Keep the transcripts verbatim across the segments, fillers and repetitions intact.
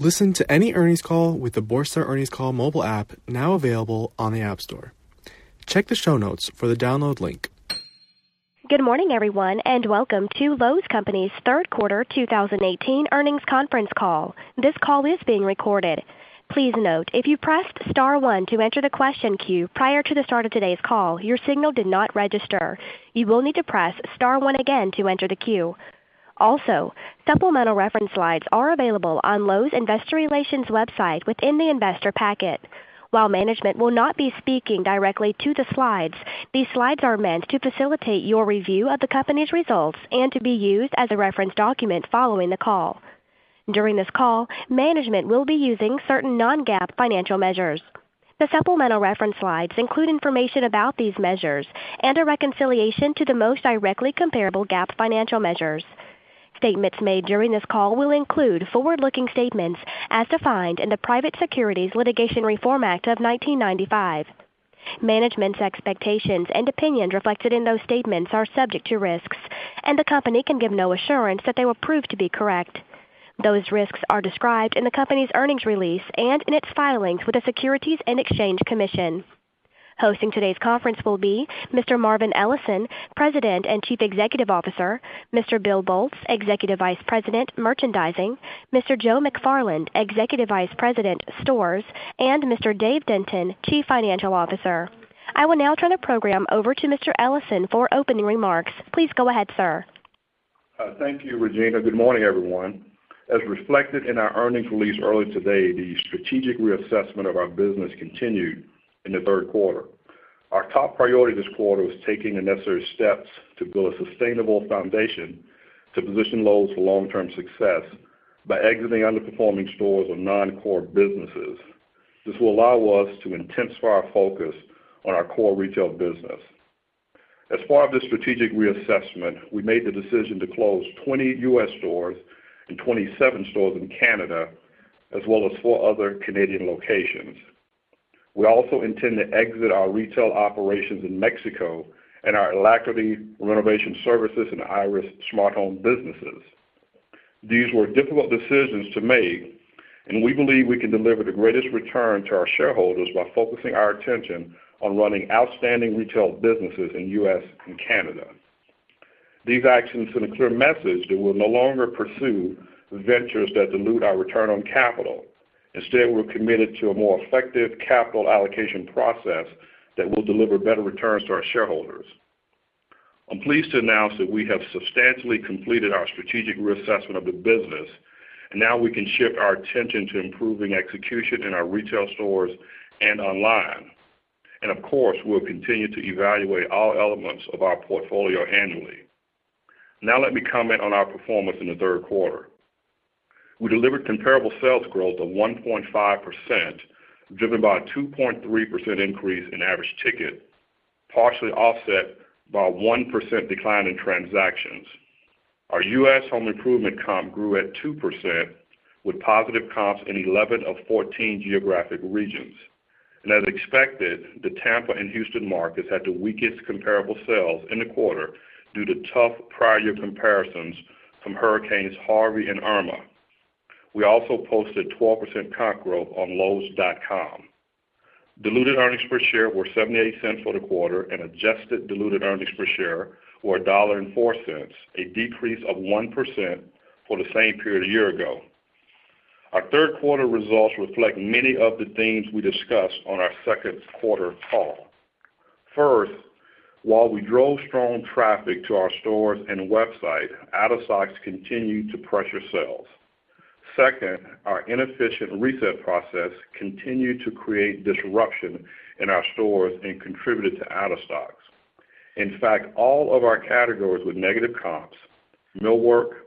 Listen to any earnings call with the Borsa Earnings Call mobile app, now available on the App Store. Check the show notes for the download link. Good morning, everyone, and welcome to Lowe's Company's third quarter two thousand eighteen earnings conference call. This call is being recorded. Please note, if you pressed star one to enter the question queue prior to the start of today's call, your signal did not register. You will need to press star one again to enter the queue. Also, supplemental reference slides are available on Lowe's Investor Relations website within the investor packet. While management will not be speaking directly to the slides, these slides are meant to facilitate your review of the company's results and to be used as a reference document following the call. During this call, management will be using certain non-GAAP financial measures. The supplemental reference slides include information about these measures and a reconciliation to the most directly comparable GAAP financial measures. Statements made during this call will include forward-looking statements as defined in the Private Securities Litigation Reform Act of nineteen ninety-five. Management's expectations and opinions reflected in those statements are subject to risks, and the company can give no assurance that they will prove to be correct. Those risks are described in the company's earnings release and in its filings with the Securities and Exchange Commission. Hosting today's conference will be Mister Marvin Ellison, President and Chief Executive Officer, Mister Bill Boltz, Executive Vice President, Merchandising, Mister Joe McFarland, Executive Vice President, Stores, and Mister Dave Denton, Chief Financial Officer. I will now turn the program over to Mister Ellison for opening remarks. Please go ahead, sir. Uh, thank you, Regina. Good morning, everyone. As reflected in our earnings release earlier today, the strategic reassessment of our business continued in the third quarter. Our top priority this quarter was taking the necessary steps to build a sustainable foundation to position Lowe's for long-term success by exiting underperforming stores or non-core businesses. This will allow us to intensify our focus on our core retail business. As part of this strategic reassessment, we made the decision to close twenty U S stores and twenty-seven stores in Canada, as well as four other Canadian locations. We also intend to exit our retail operations in Mexico and our Alacrity Renovation Services and Iris Smart Home businesses. These were difficult decisions to make, and we believe we can deliver the greatest return to our shareholders by focusing our attention on running outstanding retail businesses in U S and Canada. These actions send a clear message that we'll no longer pursue ventures that dilute our return on capital. Instead, we're committed to a more effective capital allocation process that will deliver better returns to our shareholders. I'm pleased to announce that we have substantially completed our strategic reassessment of the business, and now we can shift our attention to improving execution in our retail stores and online. And of course, we'll continue to evaluate all elements of our portfolio annually. Now let me comment on our performance in the third quarter. We delivered comparable sales growth of one point five percent, driven by a two point three percent increase in average ticket, partially offset by a one percent decline in transactions. Our U S home improvement comp grew at two percent, with positive comps in eleven of fourteen geographic regions. And as expected, the Tampa and Houston markets had the weakest comparable sales in the quarter due to tough prior year comparisons from Hurricanes Harvey and Irma. We also posted twelve percent comp growth on Lowe's dot com. Diluted earnings per share were seventy-eight cents for the quarter, and adjusted diluted earnings per share were one dollar and four cents, a decrease of one percent for the same period a year ago. Our third quarter results reflect many of the themes we discussed on our second quarter call. First, while we drove strong traffic to our stores and website, out-of-stocks continued to pressure sales. Second, our inefficient reset process continued to create disruption in our stores and contributed to out-of-stocks. In fact, all of our categories with negative comps, millwork,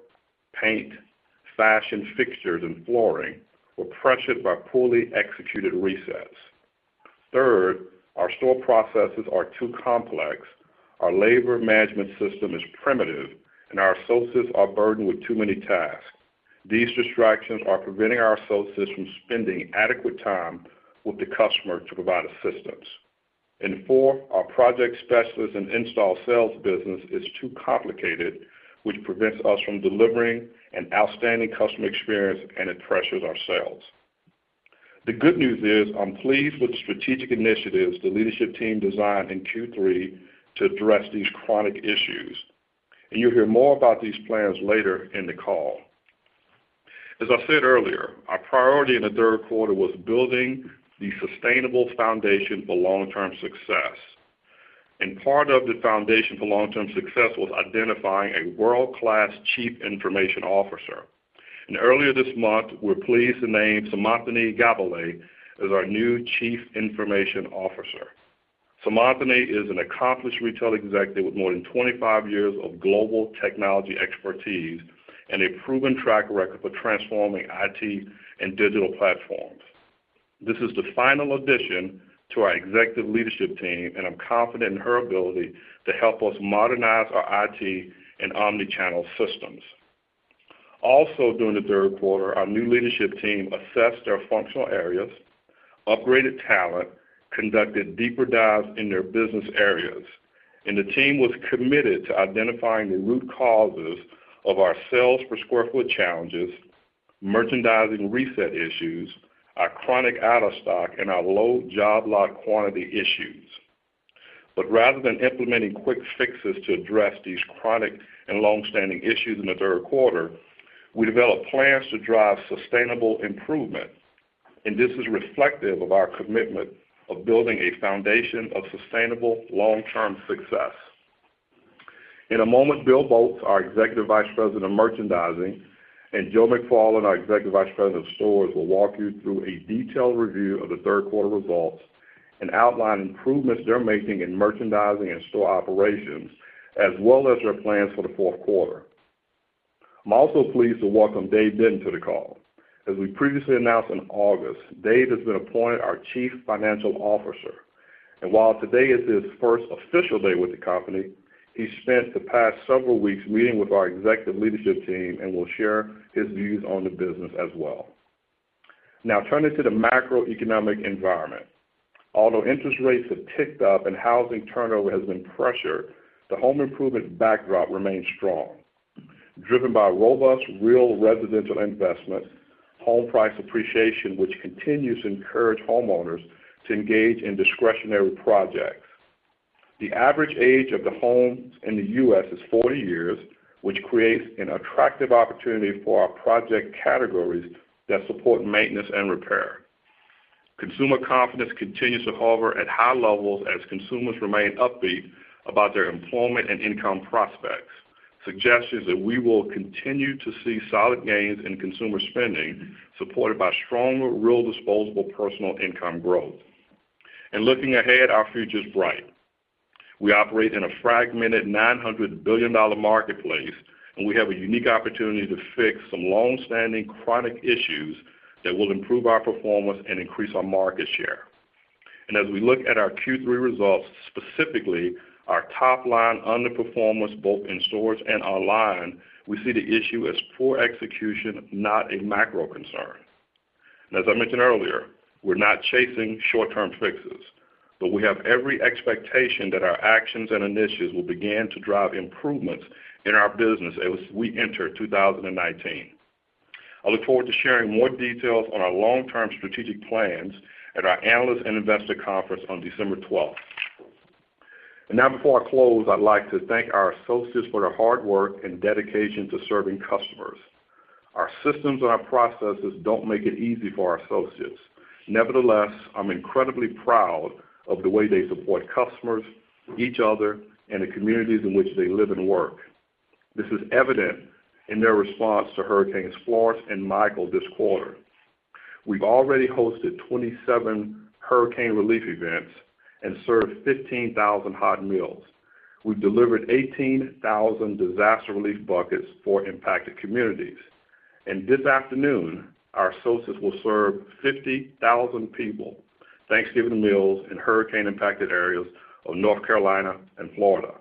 paint, fashion fixtures, and flooring, were pressured by poorly executed resets. Third, our store processes are too complex, our labor management system is primitive, and our associates are burdened with too many tasks. These distractions are preventing our associates from spending adequate time with the customer to provide assistance. And fourth, our project specialist and install sales business is too complicated, which prevents us from delivering an outstanding customer experience, and it pressures our sales. The good news is I'm pleased with the strategic initiatives the leadership team designed in Q three to address these chronic issues, and you'll hear more about these plans later in the call. As I said earlier, our priority in the third quarter was building the sustainable foundation for long-term success. And part of the foundation for long-term success was identifying a world-class chief information officer. And earlier this month, we're pleased to name Samanthi Gavale as our new chief information officer. Samanthi is an accomplished retail executive with more than twenty-five years of global technology expertise and a proven track record for transforming I T and digital platforms. This is the final addition to our executive leadership team, and I'm confident in her ability to help us modernize our I T and omnichannel systems. Also during the third quarter, our new leadership team assessed their functional areas, upgraded talent, conducted deeper dives in their business areas, and the team was committed to identifying the root causes of our sales per square foot challenges, merchandising reset issues, our chronic out-of-stock, and our low job lot quantity issues. But rather than implementing quick fixes to address these chronic and long-standing issues in the third quarter, we developed plans to drive sustainable improvement, and this is reflective of our commitment of building a foundation of sustainable long-term success. In a moment, Bill Boltz, our Executive Vice President of Merchandising, and Joe McFarland, our Executive Vice President of Stores, will walk you through a detailed review of the third quarter results and outline improvements they're making in merchandising and store operations, as well as their plans for the fourth quarter. I'm also pleased to welcome Dave Denton to the call. As we previously announced in August, Dave has been appointed our Chief Financial Officer. And while today is his first official day with the company, he spent the past several weeks meeting with our executive leadership team and will share his views on the business as well. Now, turning to the macroeconomic environment. Although interest rates have ticked up and housing turnover has been pressured, the home improvement backdrop remains strong. Driven by robust real residential investment, home price appreciation, which continues to encourage homeowners to engage in discretionary projects. The average age of the homes in the U S is forty years, which creates an attractive opportunity for our project categories that support maintenance and repair. Consumer confidence continues to hover at high levels as consumers remain upbeat about their employment and income prospects. Suggestions that we will continue to see solid gains in consumer spending supported by stronger real disposable personal income growth. And looking ahead, our future is bright. We operate in a fragmented nine hundred billion dollars marketplace, and we have a unique opportunity to fix some long-standing chronic issues that will improve our performance and increase our market share. And as we look at our Q three results, specifically our top-line underperformance both in stores and online, we see the issue as poor execution, not a macro concern. And as I mentioned earlier, we're not chasing short-term fixes, but we have every expectation that our actions and initiatives will begin to drive improvements in our business as we enter two thousand nineteen. I look forward to sharing more details on our long-term strategic plans at our Analyst and Investor Conference on December twelfth. And now before I close, I'd like to thank our associates for their hard work and dedication to serving customers. Our systems and our processes don't make it easy for our associates. Nevertheless, I'm incredibly proud of the way they support customers, each other, and the communities in which they live and work. This is evident in their response to Hurricanes Florence and Michael this quarter. We've already hosted twenty-seven hurricane relief events and served fifteen thousand hot meals. We've delivered eighteen thousand disaster relief buckets for impacted communities. And this afternoon, our associates will serve fifty thousand people Thanksgiving meals in hurricane-impacted areas of North Carolina and Florida.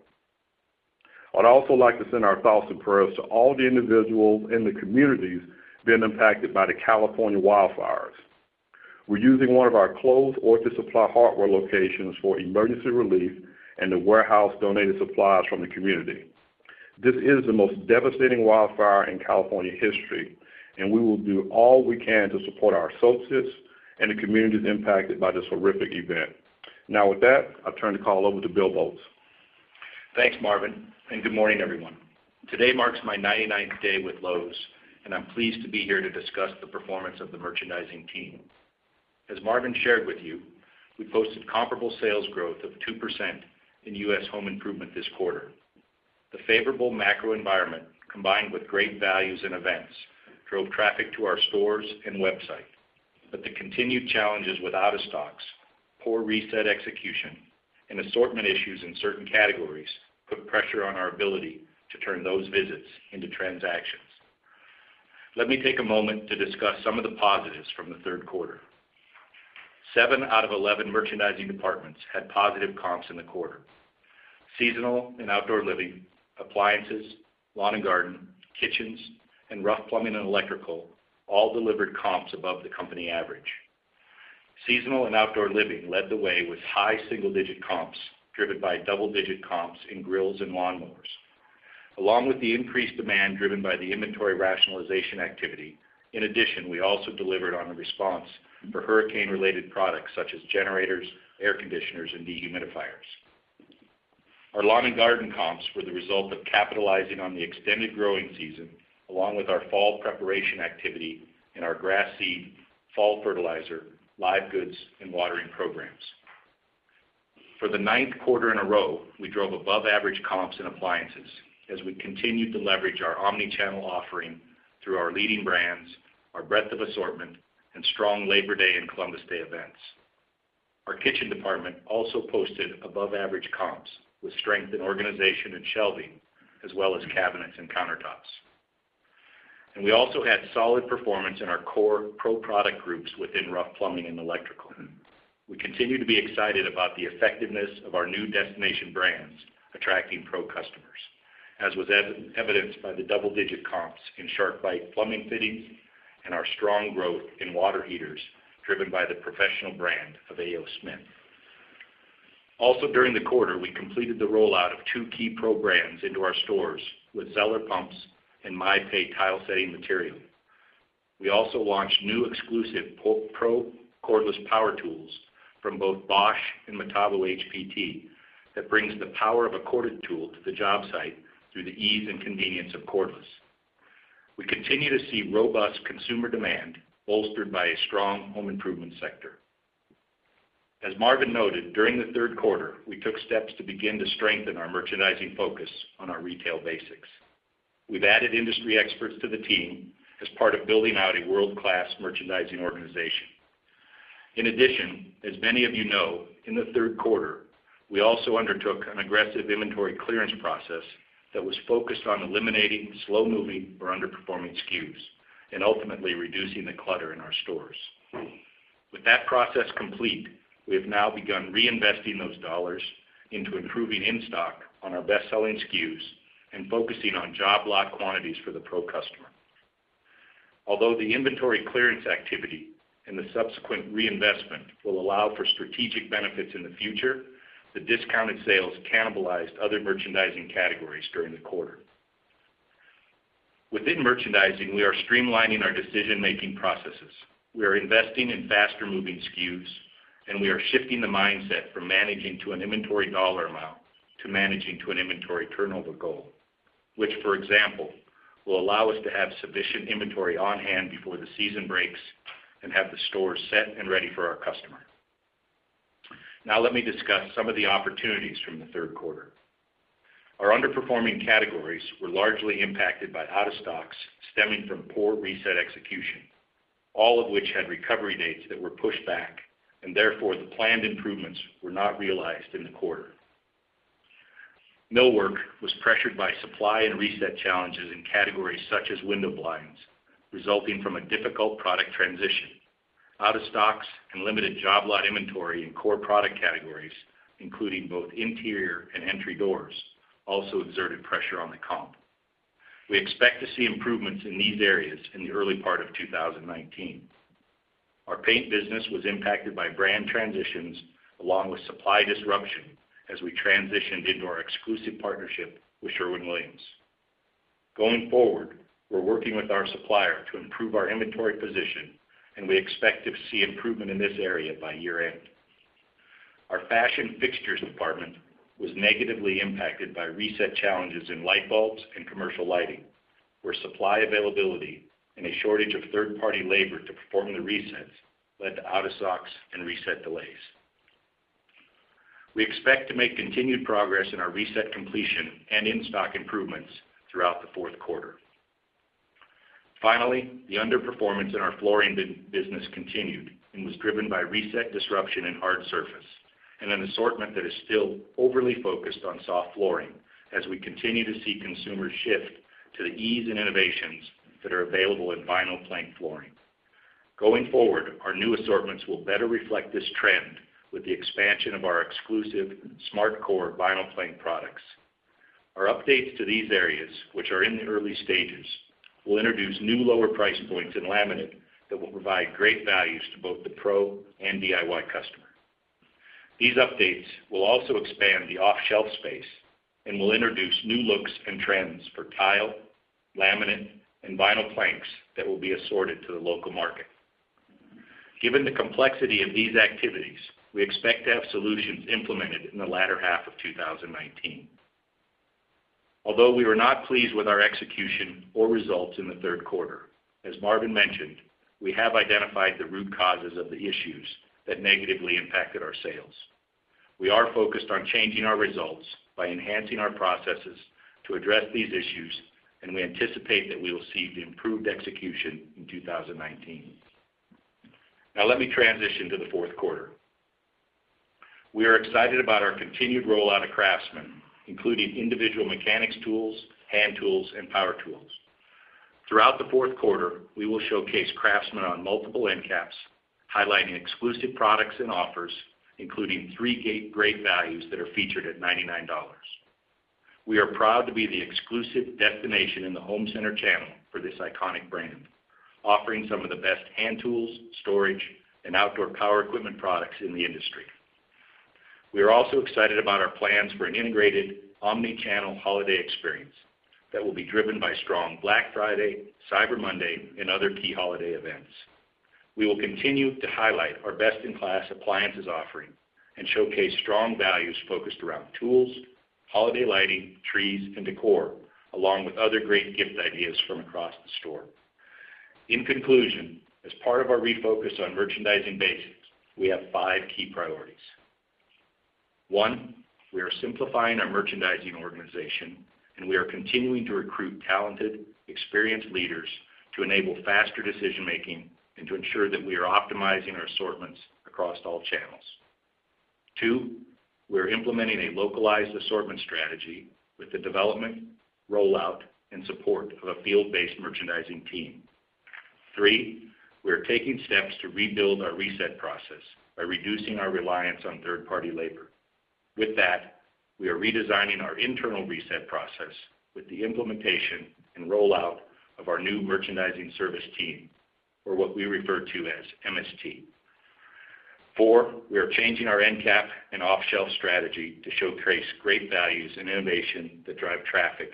I'd also like to send our thoughts and prayers to all the individuals in the communities being impacted by the California wildfires. We're using one of our closed Orchard Supply Hardware locations for emergency relief and the warehouse donated supplies from the community. This is the most devastating wildfire in California history, and we will do all we can to support our associates and the communities impacted by this horrific event. Now with that, I'll turn the call over to Bill Boltz. Thanks, Marvin, and good morning, everyone. Today marks my ninety-ninth day with Lowe's, and I'm pleased to be here to discuss the performance of the merchandising team. As Marvin shared with you, we posted comparable sales growth of two percent in U S home improvement this quarter. The favorable macro environment, combined with great values and events, drove traffic to our stores and website. But the continued challenges with out-of-stocks, poor reset execution, and assortment issues in certain categories put pressure on our ability to turn those visits into transactions. Let me take a moment to discuss some of the positives from the third quarter. Seven out of eleven merchandising departments had positive comps in the quarter. Seasonal and outdoor living, appliances, lawn and garden, kitchens, and rough plumbing and electrical all delivered comps above the company average. Seasonal and outdoor living led the way with high single-digit comps, driven by double-digit comps in grills and lawnmowers. Along with the increased demand driven by the inventory rationalization activity, in addition, we also delivered on a response for hurricane-related products such as generators, air conditioners, and dehumidifiers. Our lawn and garden comps were the result of capitalizing on the extended growing season, along with our fall preparation activity and our grass seed, fall fertilizer, live goods, and watering programs. For the ninth quarter in a row, we drove above-average comps in appliances as we continued to leverage our omni-channel offering through our leading brands, our breadth of assortment, and strong Labor Day and Columbus Day events. Our kitchen department also posted above-average comps with strength in organization and shelving, as well as cabinets and countertops. And we also had solid performance in our core pro product groups within rough plumbing and electrical. We continue to be excited about the effectiveness of our new destination brands attracting pro customers, as was ev- evidenced by the double-digit comps in SharkBite plumbing fittings and our strong growth in water heaters driven by the professional brand of A O Smith. Also during the quarter, we completed the rollout of two key pro brands into our stores with Zeller pumps and MyPay tile setting material. We also launched new exclusive pro cordless power tools from both Bosch and Metabo H P T that brings the power of a corded tool to the job site through the ease and convenience of cordless. We continue to see robust consumer demand bolstered by a strong home improvement sector. As Marvin noted, during the third quarter, we took steps to begin to strengthen our merchandising focus on our retail basics. We've added industry experts to the team as part of building out a world-class merchandising organization. In addition, as many of you know, in the third quarter, we also undertook an aggressive inventory clearance process that was focused on eliminating slow-moving or underperforming S K Us and ultimately reducing the clutter in our stores. With that process complete, we have now begun reinvesting those dollars into improving in-stock on our best-selling S K Us and focusing on job lot quantities for the pro customer. Although the inventory clearance activity and the subsequent reinvestment will allow for strategic benefits in the future, the discounted sales cannibalized other merchandising categories during the quarter. Within merchandising, we are streamlining our decision-making processes. We are investing in faster-moving S K Us, and we are shifting the mindset from managing to an inventory dollar amount to managing to an inventory turnover goal, which, for example, will allow us to have sufficient inventory on hand before the season breaks and have the stores set and ready for our customer. Now let me discuss some of the opportunities from the third quarter. Our underperforming categories were largely impacted by out-of-stocks stemming from poor reset execution, all of which had recovery dates that were pushed back, and therefore the planned improvements were not realized in the quarter. Millwork was pressured by supply and reset challenges in categories such as window blinds, resulting from a difficult product transition, out-of-stocks, and limited job lot inventory in core product categories, including both interior and entry doors, also exerted pressure on the comp. We expect to see improvements in these areas in the early part of two thousand nineteen. Our paint business was impacted by brand transitions along with supply disruption as we transitioned into our exclusive partnership with Sherwin-Williams. Going forward, we're working with our supplier to improve our inventory position, and we expect to see improvement in this area by year-end. Our fashion fixtures department was negatively impacted by reset challenges in light bulbs and commercial lighting, where supply availability and a shortage of third-party labor to perform the resets led to out-of-stocks and reset delays. We expect to make continued progress in our reset completion and in-stock improvements throughout the fourth quarter. Finally, the underperformance in our flooring business continued and was driven by reset disruption in hard surface and an assortment that is still overly focused on soft flooring as we continue to see consumers shift to the ease and innovations that are available in vinyl plank flooring. Going forward, our new assortments will better reflect this trend with the expansion of our exclusive SmartCore vinyl plank products. Our updates to these areas, which are in the early stages, will introduce new lower price points in laminate that will provide great values to both the pro and D I Y customer. These updates will also expand the off-shelf space and will introduce new looks and trends for tile, laminate, and vinyl planks that will be assorted to the local market. Given the complexity of these activities, we expect to have solutions implemented in the latter half of two thousand nineteen. Although we were not pleased with our execution or results in the third quarter, as Marvin mentioned, we have identified the root causes of the issues that negatively impacted our sales. We are focused on changing our results by enhancing our processes to address these issues, and we anticipate that we will see the improved execution in two thousand nineteen. Now let me transition to the fourth quarter. We are excited about our continued rollout of Craftsman, including individual mechanics tools, hand tools, and power tools. Throughout the fourth quarter, we will showcase Craftsman on multiple end caps, highlighting exclusive products and offers, including three great values that are featured at ninety-nine dollars. We are proud to be the exclusive destination in the home center channel for this iconic brand, offering some of the best hand tools, storage, and outdoor power equipment products in the industry. We are also excited about our plans for an integrated omni-channel holiday experience that will be driven by strong Black Friday, Cyber Monday, and other key holiday events. We will continue to highlight our best-in-class appliances offering and showcase strong values focused around tools, holiday lighting, trees, and decor, along with other great gift ideas from across the store. In conclusion, as part of our refocus on merchandising basics, we have five key priorities. One, we are simplifying our merchandising organization, and we are continuing to recruit talented, experienced leaders to enable faster decision-making and to ensure that we are optimizing our assortments across all channels. Two, we are implementing a localized assortment strategy with the development, rollout, and support of a field-based merchandising team. Three, we are taking steps to rebuild our reset process by reducing our reliance on third-party labor. With that, we are redesigning our internal reset process with the implementation and rollout of our new merchandising service team, or what we refer to as M S T. Four, we are changing our end cap and off-shelf strategy to showcase great values and innovation that drive traffic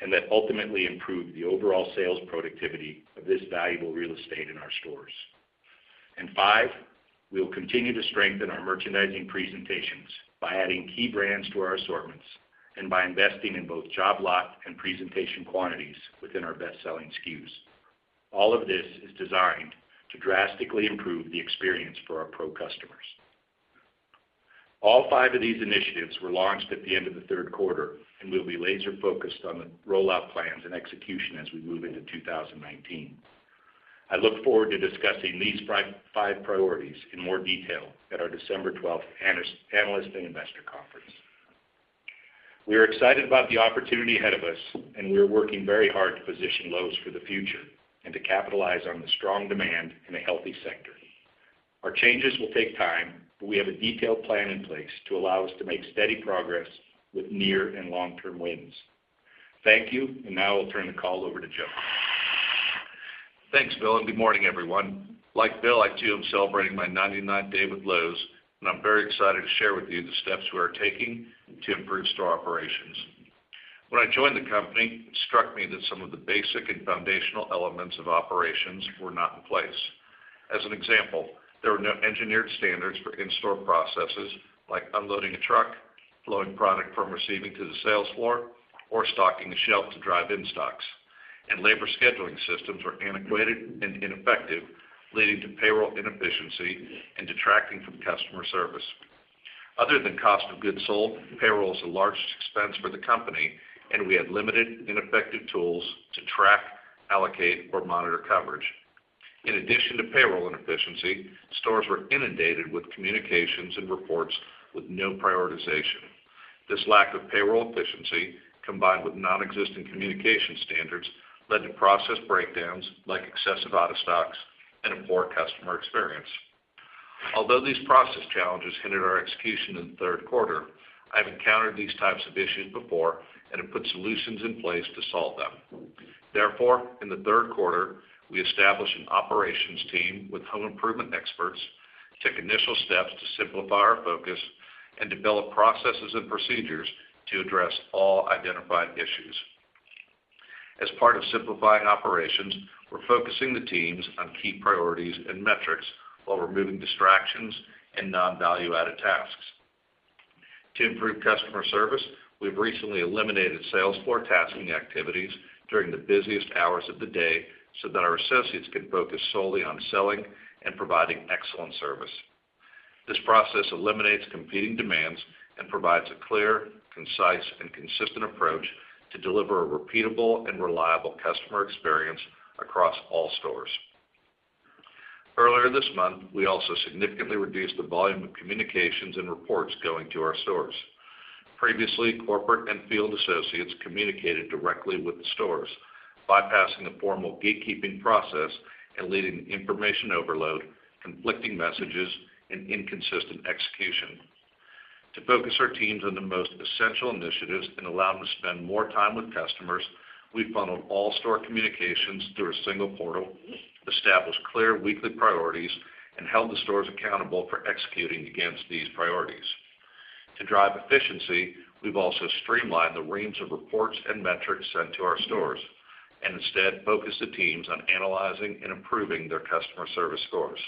and that ultimately improve the overall sales productivity of this valuable real estate in our stores. And five, we will continue to strengthen our merchandising presentations by adding key brands to our assortments and by investing in both job lot and presentation quantities within our best-selling S K Us. All of this is designed to drastically improve the experience for our pro customers. All five of these initiatives were launched at the end of the third quarter, and we'll be laser focused on the rollout plans and execution as we move into two thousand nineteen. I look forward to discussing these five priorities in more detail at our December twelfth Analyst and Investor Conference. We are excited about the opportunity ahead of us, and we are working very hard to position Lowe's for the future and to capitalize on the strong demand in a healthy sector. Our changes will take time, but we have a detailed plan in place to allow us to make steady progress with near and long-term wins. Thank you, and now I'll turn the call over to Joe. Thanks, Bill, and good morning, everyone. Like Bill, I too am celebrating my ninety-ninth day with Lowe's, and I'm very excited to share with you the steps we are taking to improve store operations. When I joined the company, it struck me that some of the basic and foundational elements of operations were not in place. As an example, there were no engineered standards for in-store processes like unloading a truck, flowing product from receiving to the sales floor, or stocking a shelf to drive in stocks. And labor scheduling systems were antiquated and ineffective, leading to payroll inefficiency and detracting from customer service. Other than cost of goods sold, payroll is the largest expense for the company, and we had limited, ineffective tools to track, allocate, or monitor coverage. In addition to payroll inefficiency, stores were inundated with communications and reports with no prioritization. This lack of payroll efficiency, combined with non-existent communication standards, led to process breakdowns like excessive out-of-stocks and a poor customer experience. Although these process challenges hindered our execution in the third quarter, I've encountered these types of issues before and have put solutions in place to solve them. Therefore, in the third quarter, we established an operations team with home improvement experts, took initial steps to simplify our focus, and develop processes and procedures to address all identified issues. As part of simplifying operations, we're focusing the teams on key priorities and metrics while removing distractions and non-value-added tasks. To improve customer service, we've recently eliminated sales floor tasking activities during the busiest hours of the day so that our associates can focus solely on selling and providing excellent service. This process eliminates competing demands and provides a clear, concise, and consistent approach to deliver a repeatable and reliable customer experience across all stores. Earlier this month, we also significantly reduced the volume of communications and reports going to our stores. Previously, corporate and field associates communicated directly with the stores, bypassing the formal gatekeeping process and leading to information overload, conflicting messages, and inconsistent execution. To focus our teams on the most essential initiatives and allow them to spend more time with customers, we funneled all store communications through a single portal, established clear weekly priorities, and held the stores accountable for executing against these priorities. To drive efficiency, we've also streamlined the reams of reports and metrics sent to our stores, and instead focus the teams on analyzing and improving their customer service scores.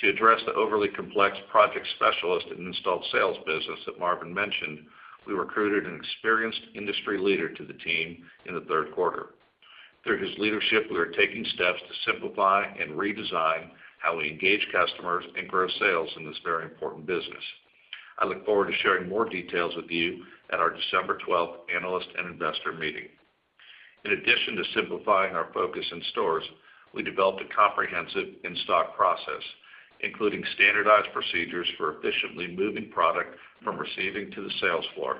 To address the overly complex project specialist and installed sales business that Marvin mentioned, we recruited an experienced industry leader to the team in the third quarter. Through his leadership, we are taking steps to simplify and redesign how we engage customers and grow sales in this very important business. I look forward to sharing more details with you at our December twelfth Analyst and Investor meeting. In addition to simplifying our focus in stores, we developed a comprehensive in-stock process, including standardized procedures for efficiently moving product from receiving to the sales floor,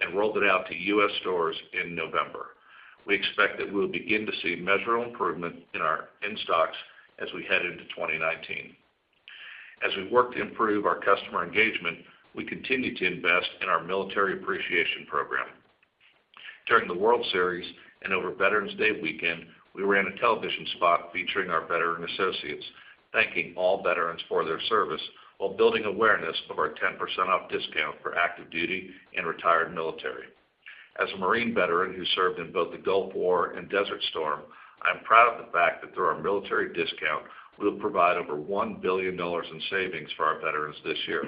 and rolled it out to U S stores in November. We expect that we will begin to see measurable improvement in our in-stocks as we head into twenty nineteen. As we work to improve our customer engagement, we continue to invest in our Military Appreciation Program. During the World Series and over Veterans Day weekend, we ran a television spot featuring our veteran associates, thanking all veterans for their service while building awareness of our ten percent off discount for active duty and retired military. As a Marine veteran who served in both the Gulf War and Desert Storm, I am proud of the fact that through our military discount, we will provide over one billion dollars in savings for our veterans this year.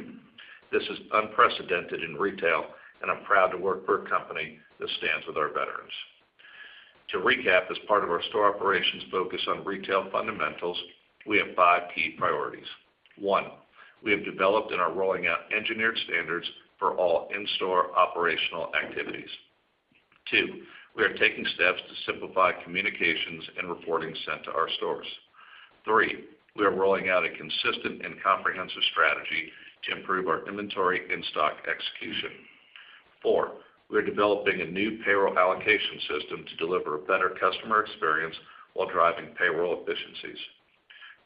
This is unprecedented in retail, and I'm proud to work for a company that stands with our veterans. To recap, as part of our store operations focus on retail fundamentals, we have five key priorities. One, we have developed and are rolling out engineered standards for all in-store operational activities. Two, we are taking steps to simplify communications and reporting sent to our stores. Three, we are rolling out a consistent and comprehensive strategy to improve our inventory in-stock execution. Four, we are developing a new payroll allocation system to deliver a better customer experience while driving payroll efficiencies.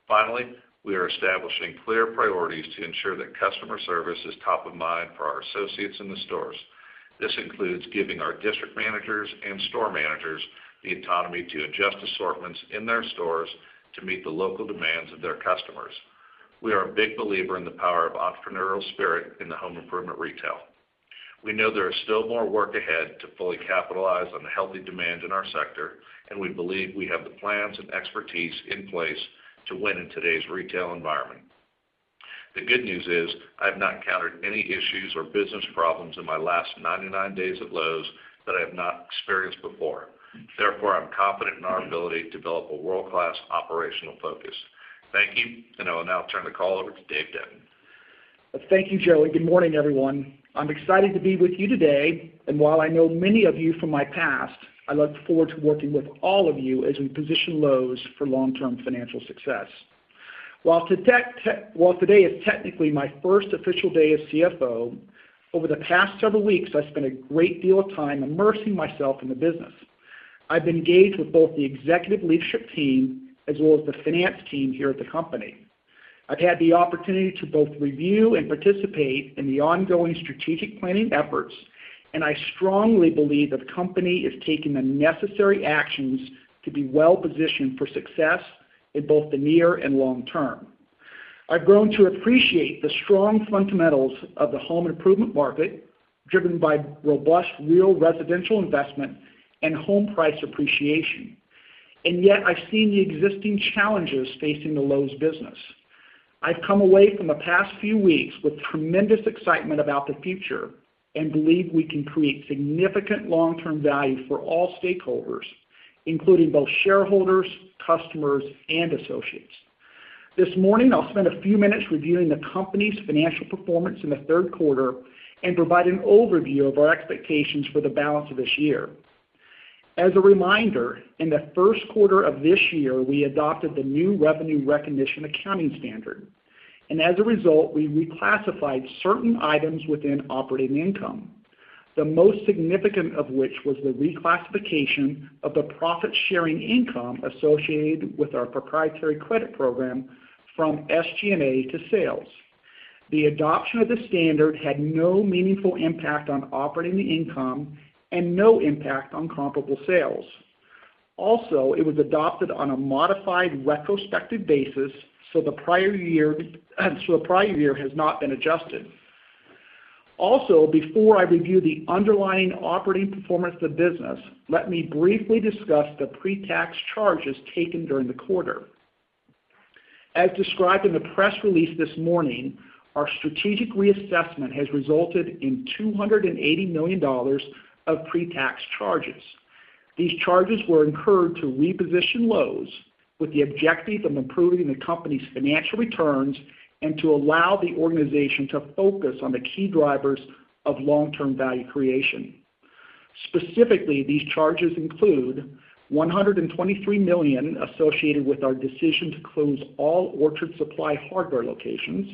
Finally, we are establishing clear priorities to ensure that customer service is top of mind for our associates in the stores. This includes giving our district managers and store managers the autonomy to adjust assortments in their stores to meet the local demands of their customers. We are a big believer in the power of entrepreneurial spirit in the home improvement retail. We know there is still more work ahead to fully capitalize on the healthy demand in our sector, and we believe we have the plans and expertise in place to win in today's retail environment. The good news is I have not encountered any issues or business problems in my last ninety-nine days at Lowe's that I have not experienced before. Therefore, I'm confident in our ability to develop a world-class operational focus. Thank you, and I will now turn the call over to Dave Denton. Thank you, Joe, and good morning, everyone. I'm excited to be with you today, and while I know many of you from my past, I look forward to working with all of you as we position Lowe's for long-term financial success. While today is technically my first official day as C F O, over the past several weeks I spent a great deal of time immersing myself in the business. I've been engaged with both the executive leadership team as well as the finance team here at the company. I've had the opportunity to both review and participate in the ongoing strategic planning efforts, and I strongly believe that the company is taking the necessary actions to be well positioned for success in both the near and long term. I've grown to appreciate the strong fundamentals of the home improvement market, driven by robust real residential investment and home price appreciation. And yet I've seen the existing challenges facing the Lowe's business. I've come away from the past few weeks with tremendous excitement about the future and believe we can create significant long-term value for all stakeholders, including both shareholders, customers, and associates. This morning, I'll spend a few minutes reviewing the company's financial performance in the third quarter and provide an overview of our expectations for the balance of this year. As a reminder, in the first quarter of this year, we adopted the new revenue recognition accounting standard, and as a result, we reclassified certain items within operating income, the most significant of which was the reclassification of the profit-sharing income associated with our proprietary credit program from S G and A to sales. The adoption of the standard had no meaningful impact on operating income and no impact on comparable sales. Also, it was adopted on a modified retrospective basis, so the prior year, so the prior year has not been adjusted. Also, before I review the underlying operating performance of the business, let me briefly discuss the pre-tax charges taken during the quarter. As described in the press release this morning, our strategic reassessment has resulted in two hundred eighty million dollars of pre-tax charges. These charges were incurred to reposition Lowe's with the objective of improving the company's financial returns and to allow the organization to focus on the key drivers of long-term value creation. Specifically, these charges include one hundred twenty-three million dollars associated with our decision to close all Orchard Supply Hardware locations,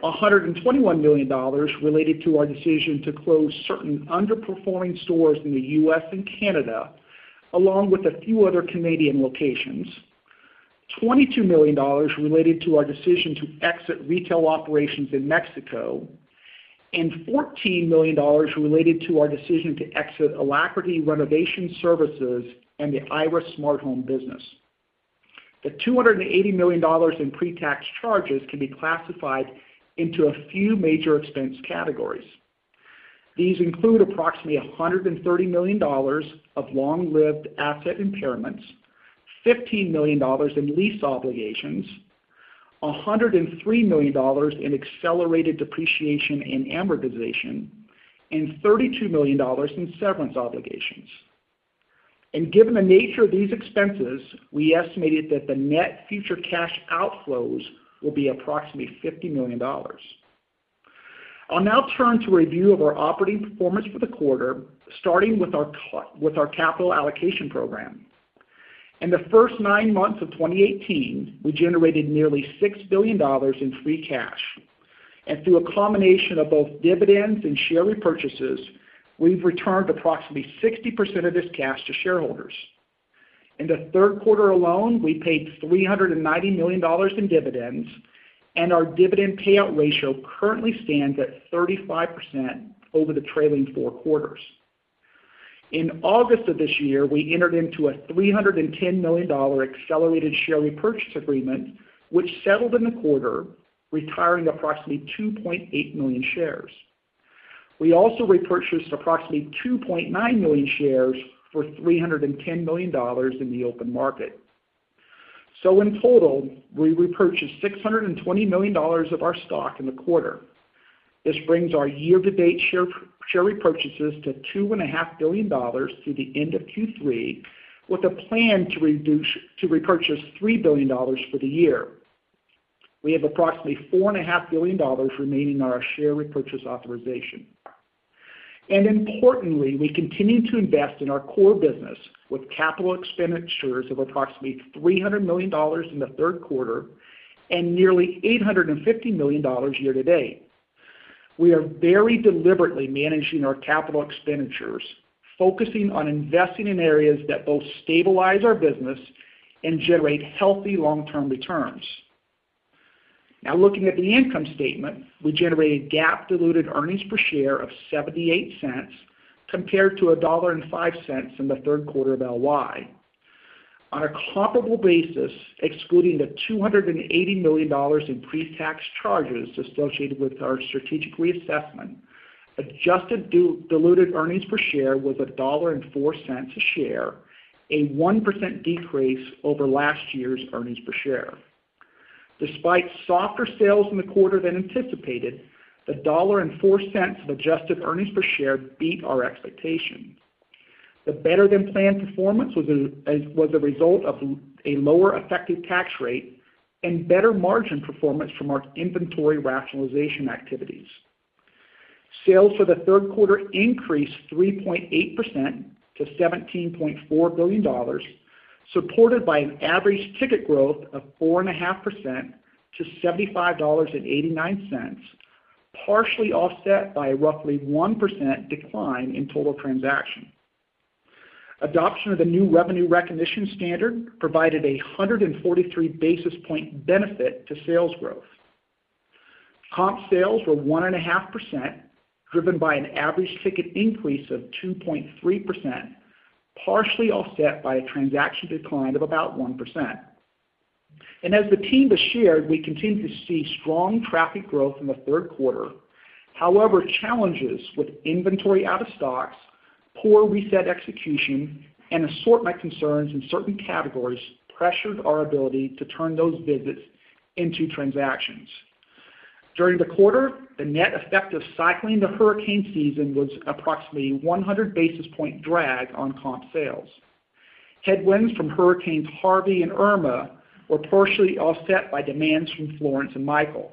one hundred twenty-one million dollars related to our decision to close certain underperforming stores in the U S and Canada, along with a few other Canadian locations, twenty-two million dollars related to our decision to exit retail operations in Mexico, and fourteen million dollars related to our decision to exit Alacrity Renovation Services and the Iris Smart Home business. The two hundred eighty million dollars in pre-tax charges can be classified into a few major expense categories. These include approximately one hundred thirty million dollars of long-lived asset impairments, fifteen million dollars in lease obligations, one hundred three million dollars in accelerated depreciation and amortization, and thirty-two million dollars in severance obligations. And given the nature of these expenses, we estimated that the net future cash outflows will be approximately fifty million dollars. I'll now turn to a review of our operating performance for the quarter, starting with our, with our capital allocation program. In the first nine months of twenty eighteen, we generated nearly six billion dollars in free cash. And through a combination of both dividends and share repurchases, we've returned approximately sixty percent of this cash to shareholders. In the third quarter alone, we paid three hundred ninety million dollars in dividends, and our dividend payout ratio currently stands at thirty-five percent over the trailing four quarters. In August of this year, we entered into a three hundred ten million dollars accelerated share repurchase agreement, which settled in the quarter, retiring approximately two point eight million shares. We also repurchased approximately two point nine million shares for three hundred ten million dollars in the open market. So in total, we repurchased six hundred twenty million dollars of our stock in the quarter. This brings our year-to-date share, share repurchases to two point five billion dollars through the end of Q three, with a plan to, reduce, to repurchase three billion dollars for the year. We have approximately four point five billion dollars remaining on our share repurchase authorization. And importantly, we continue to invest in our core business with capital expenditures of approximately three hundred million dollars in the third quarter and nearly eight hundred fifty million dollars year-to-date. We are very deliberately managing our capital expenditures, focusing on investing in areas that both stabilize our business and generate healthy long-term returns. Now, looking at the income statement, we generated GAAP diluted earnings per share of seventy-eight cents compared to one dollar and five cents in the third quarter of L Y. On a comparable basis, excluding the two hundred eighty million dollars in pre-tax charges associated with our strategic reassessment, adjusted diluted earnings per share was one dollar and four cents a share, a one percent decrease over last year's earnings per share. Despite softer sales in the quarter than anticipated, the one dollar and four cents of adjusted earnings per share beat our expectation. The better-than-planned performance was a, was a result of a lower effective tax rate and better margin performance from our inventory rationalization activities. Sales for the third quarter increased three point eight percent to seventeen point four billion dollars, supported by an average ticket growth of four point five percent to seventy-five dollars and eighty-nine cents, partially offset by a roughly one percent decline in total transaction. Adoption of the new revenue recognition standard provided a one hundred forty-three basis point benefit to sales growth. Comp sales were one point five percent, driven by an average ticket increase of two point three percent, partially offset by a transaction decline of about one percent. And as the team has shared, we continue to see strong traffic growth in the third quarter. However, challenges with inventory out of stocks, poor reset execution, and assortment concerns in certain categories pressured our ability to turn those visits into transactions. During the quarter, the net effect of cycling the hurricane season was approximately one hundred basis point drag on comp sales. Headwinds from Hurricanes Harvey and Irma were partially offset by demands from Florence and Michael.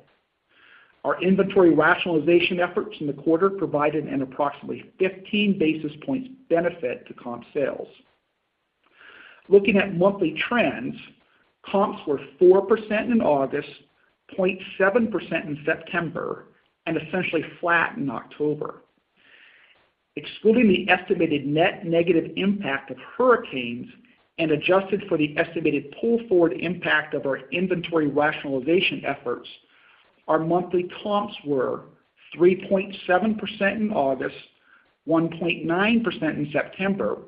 Our inventory rationalization efforts in the quarter provided an approximately fifteen basis points benefit to comp sales. Looking at monthly trends, comps were four percent in August, zero point seven percent in September, and essentially flat in October. Excluding the estimated net negative impact of hurricanes and adjusted for the estimated pull-forward impact of our inventory rationalization efforts, our monthly comps were three point seven percent in August, one point nine percent in September,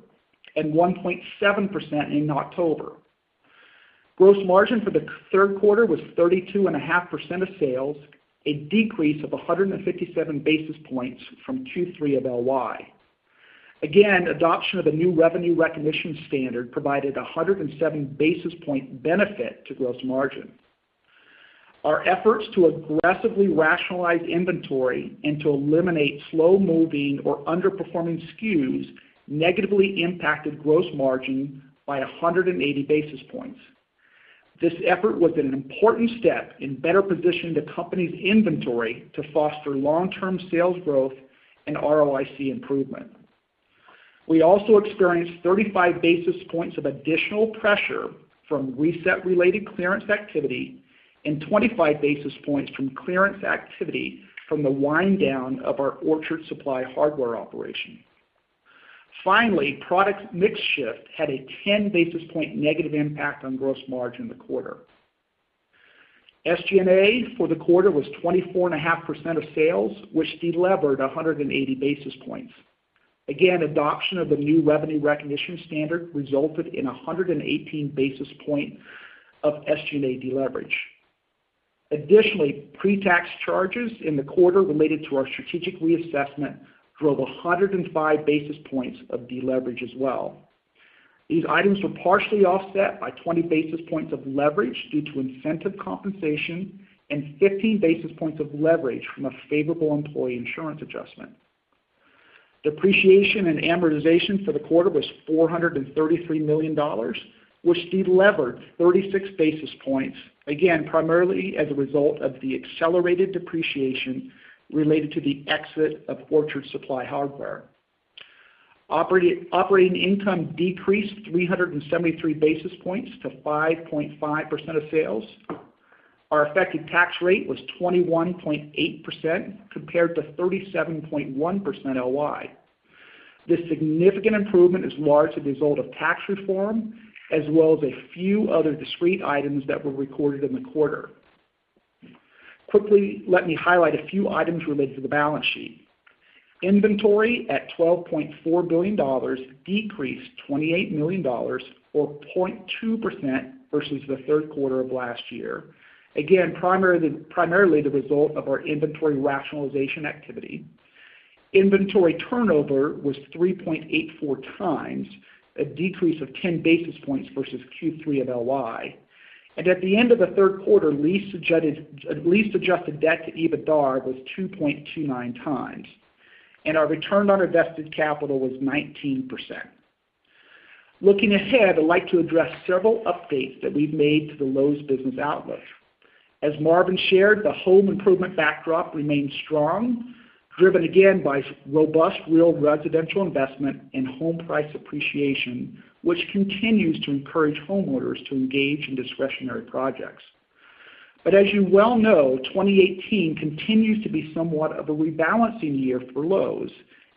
and one point seven percent in October. Gross margin for the third quarter was thirty-two point five percent of sales, a decrease of one hundred fifty-seven basis points from Q three of L Y. Again, adoption of the new revenue recognition standard provided one hundred seven basis point benefit to gross margin. Our efforts to aggressively rationalize inventory and to eliminate slow-moving or underperforming S K Us negatively impacted gross margin by one hundred eighty basis points. This effort was an important step in better positioning the company's inventory to foster long-term sales growth and R O I C improvement. We also experienced thirty-five basis points of additional pressure from reset-related clearance activity and twenty-five basis points from clearance activity from the wind-down of our Orchard Supply Hardware operation. Finally, product mix shift had a ten basis point negative impact on gross margin in the quarter. S G and A for the quarter was twenty-four point five percent of sales, which delevered one hundred eighty basis points. Again, adoption of the new revenue recognition standard resulted in one hundred eighteen basis point of S G and A deleverage. Additionally, Pre-tax charges in the quarter related to our strategic reassessment drove one hundred five basis points of deleverage as well. These items were partially offset by twenty basis points of leverage due to incentive compensation and fifteen basis points of leverage from a favorable employee insurance adjustment. Depreciation and amortization for the quarter was four hundred thirty-three million dollars, which delevered thirty-six basis points, again, primarily as a result of the accelerated depreciation related to the exit of Orchard Supply Hardware. Operating, operating income decreased three hundred seventy-three basis points to five point five percent of sales. Our effective tax rate was twenty-one point eight percent compared to thirty-seven point one percent L Y. This significant improvement is largely the result of tax reform as well as a few other discrete items that were recorded in the quarter. Quickly, let me highlight a few items related to the balance sheet. Inventory at twelve point four billion dollars decreased twenty-eight million dollars or zero point two percent versus the third quarter of last year, again, primarily, primarily the result of our inventory rationalization activity. Inventory turnover was three point eight four times, a decrease of ten basis points versus Q three of L Y. And at the end of the third quarter, lease adjusted, lease adjusted debt to EBITDA was two point two nine times. And our return on invested capital was nineteen percent. Looking ahead, I'd like to address several updates that we've made to the Lowe's business outlook. As Marvin shared, the home improvement backdrop remains strong, driven again by robust real residential investment and home price appreciation, which continues to encourage homeowners to engage in discretionary projects. But as you well know, twenty eighteen continues to be somewhat of a rebalancing year for Lowe's,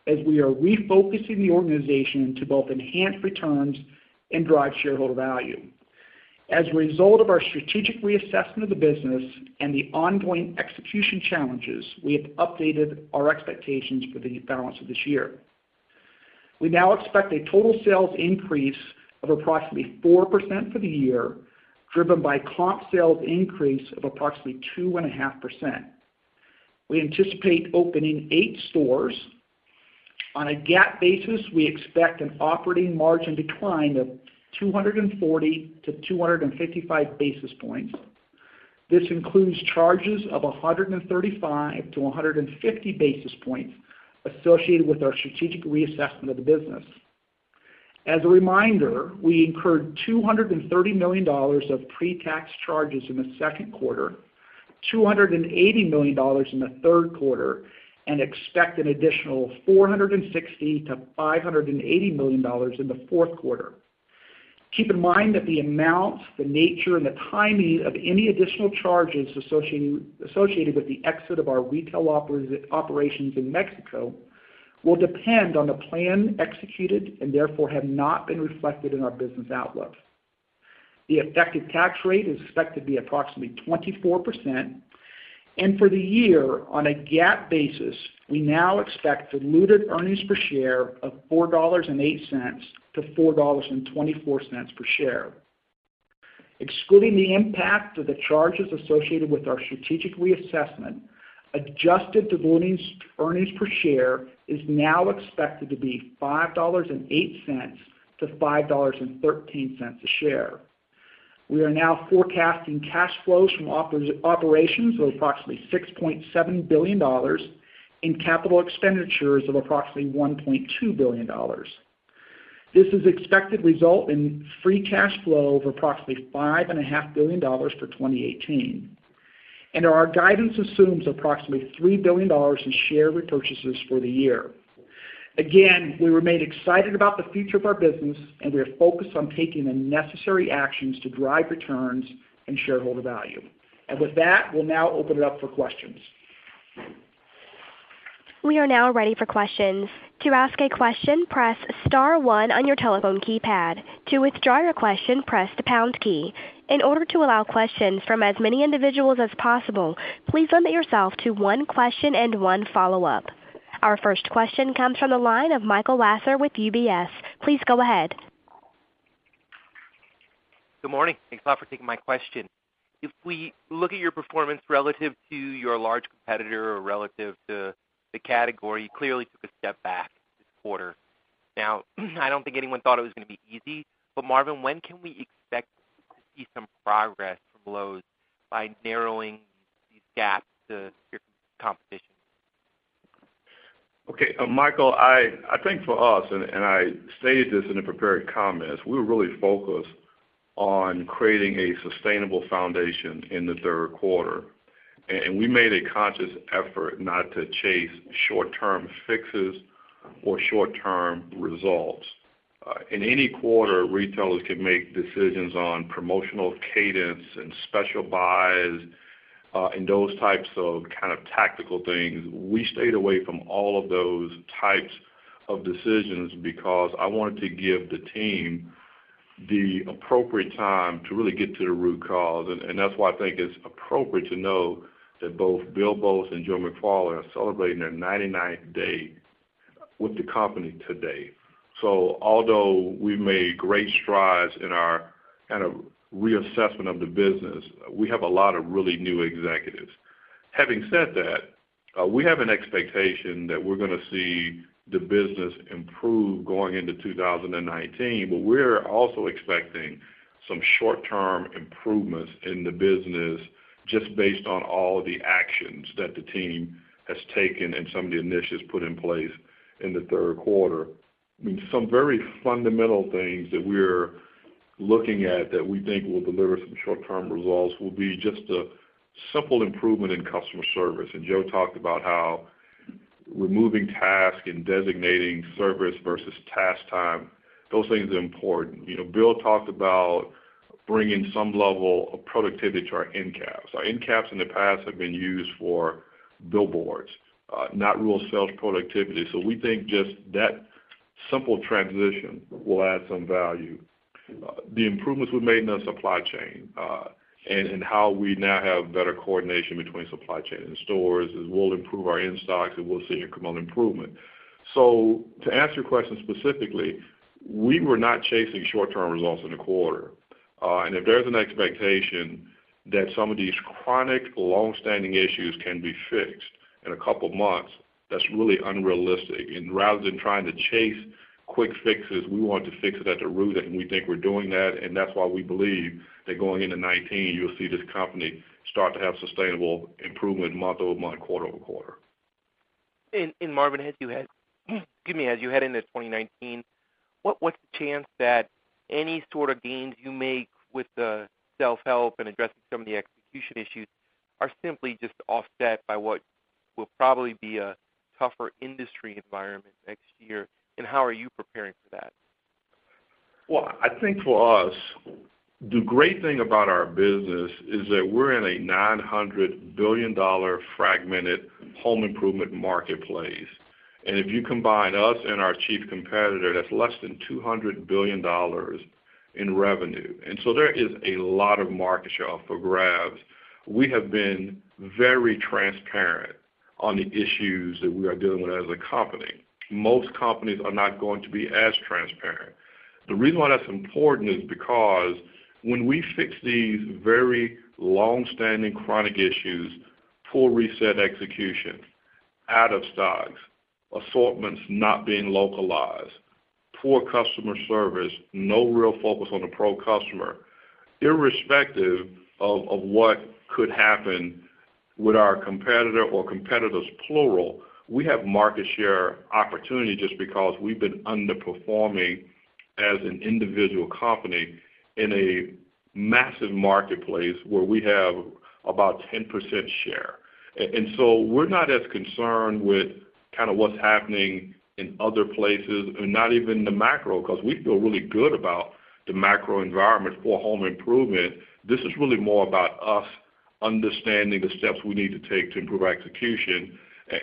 as we are refocusing the organization to both enhance returns and drive shareholder value. As a result of our strategic reassessment of the business and the ongoing execution challenges, we have updated our expectations for the balance of this year. We now expect a total sales increase of approximately four percent for the year, driven by comp sales increase of approximately two point five percent. We anticipate opening eight stores. On a GAAP basis, we expect an operating margin decline of two hundred forty to two hundred fifty-five basis points. This includes charges of one hundred thirty-five to one hundred fifty basis points associated with our strategic reassessment of the business. As a reminder, we incurred two hundred thirty million dollars of pre-tax charges in the second quarter, two hundred eighty million dollars in the third quarter, and expect an additional four hundred sixty to five hundred eighty million dollars in the fourth quarter. Keep in mind that the amounts, the nature, and the timing of any additional charges associated, associated with the exit of our retail oper- operations in Mexico will depend on the plan executed and therefore have not been reflected in our business outlook. The effective tax rate is expected to be approximately twenty-four percent, and for the year, on a GAAP basis, we now expect diluted earnings per share of four dollars and eight cents to four dollars and twenty-four cents per share. Excluding the impact of the charges associated with our strategic reassessment, adjusted diluted earnings per share is now expected to be five dollars and eight cents to five dollars and thirteen cents a share. We are now forecasting cash flows from operations of approximately six point seven billion dollars and capital expenditures of approximately one point two billion dollars. This is expected to result in free cash flow of approximately five point five billion dollars for twenty eighteen. And our guidance assumes approximately three billion dollars in share repurchases for the year. Again, we remain excited about the future of our business, and we are focused on taking the necessary actions to drive returns and shareholder value. And with that, we'll now open it up for questions. We are now ready for questions. To ask a question, press star one on your telephone keypad. To withdraw your question, press the pound key. In order to allow questions from as many individuals as possible, please limit yourself to one question and one follow-up. Our first question comes from the line of Michael Lasser with U B S. Please go ahead. Good morning. Thanks a lot for taking my question. if we look at your performance relative to your large competitor or relative to the category, you clearly took a step back this quarter. Now, I don't think anyone thought it was going to be easy, but Marvin, when can we expect to see some progress from Lowe's by narrowing these gaps to your competition? Okay, uh, Michael, I, I think for us, and, and I stated this in the prepared comments, we were really focused on creating a sustainable foundation in the third quarter. And we made a conscious effort not to chase short-term fixes or short-term results. Uh, in any quarter, retailers can make decisions on promotional cadence and special buys uh, and those types of kind of tactical things. We stayed away from all of those types of decisions because I wanted to give the team the appropriate time to really get to the root cause. And, and that's why I think it's appropriate to know that both Bill Boltz and Joe McFarland are celebrating their ninety-ninth day with the company today. So although we've made great strides in our kind of reassessment of the business, we have a lot of really new executives. Having said that, uh, we have an expectation that we're going to see the business improve going into two thousand nineteen, but we're also expecting some short-term improvements in the business just based on all the actions that the team has taken and some of the initiatives put in place in the third quarter. I mean, some very fundamental things that we're looking at that we think will deliver some short-term results will be just a simple improvement in customer service. And Joe talked about how removing task and designating service versus task time, those things are important. You know, Bill talked about bringing some level of productivity to our end caps. Our end caps in the past have been used for billboards, uh, not real sales productivity. So we think just that simple transition will add some value. Uh, the improvements we made in the supply chain uh, and, and how we now have better coordination between supply chain and stores is we'll improve our in-stocks and we'll see incremental improvement. So to answer your question specifically, we were not chasing short-term results in the quarter. Uh, and if there's an expectation that some of these chronic, long-standing issues can be fixed in a couple months, that's really unrealistic. And rather than trying to chase quick fixes, we want to fix it at the root, and we think we're doing that, and that's why we believe that going into nineteen, you'll see this company start to have sustainable improvement month over month, quarter over quarter. And, and Marvin, as you head, excuse me, as you head into twenty nineteen, what what's the chance that any sort of gains you make with the self-help and addressing some of the execution issues are simply just offset by what will probably be a tougher industry environment next year, and how are you preparing for that? Well, I think for us, the great thing about our business is that we're in a nine hundred billion dollars fragmented home improvement marketplace. And if you combine us and our chief competitor, that's less than two hundred billion dollars in revenue. And so there is a lot of market share for grabs. We have been very transparent on the issues that we are dealing with as a company. Most companies are not going to be as transparent. The reason why that's important is because when we fix these very long-standing chronic issues, poor reset execution, out of stocks, assortments not being localized, poor customer service, no real focus on the pro customer, irrespective of, of what could happen with our competitor or competitors, plural, we have market share opportunity just because we've been underperforming as an individual company in a massive marketplace where we have about ten percent share. And so we're not as concerned with kind of what's happening in other places and not even the macro, because we feel really good about the macro environment for home improvement. This is really more about us understanding the steps we need to take to improve our execution,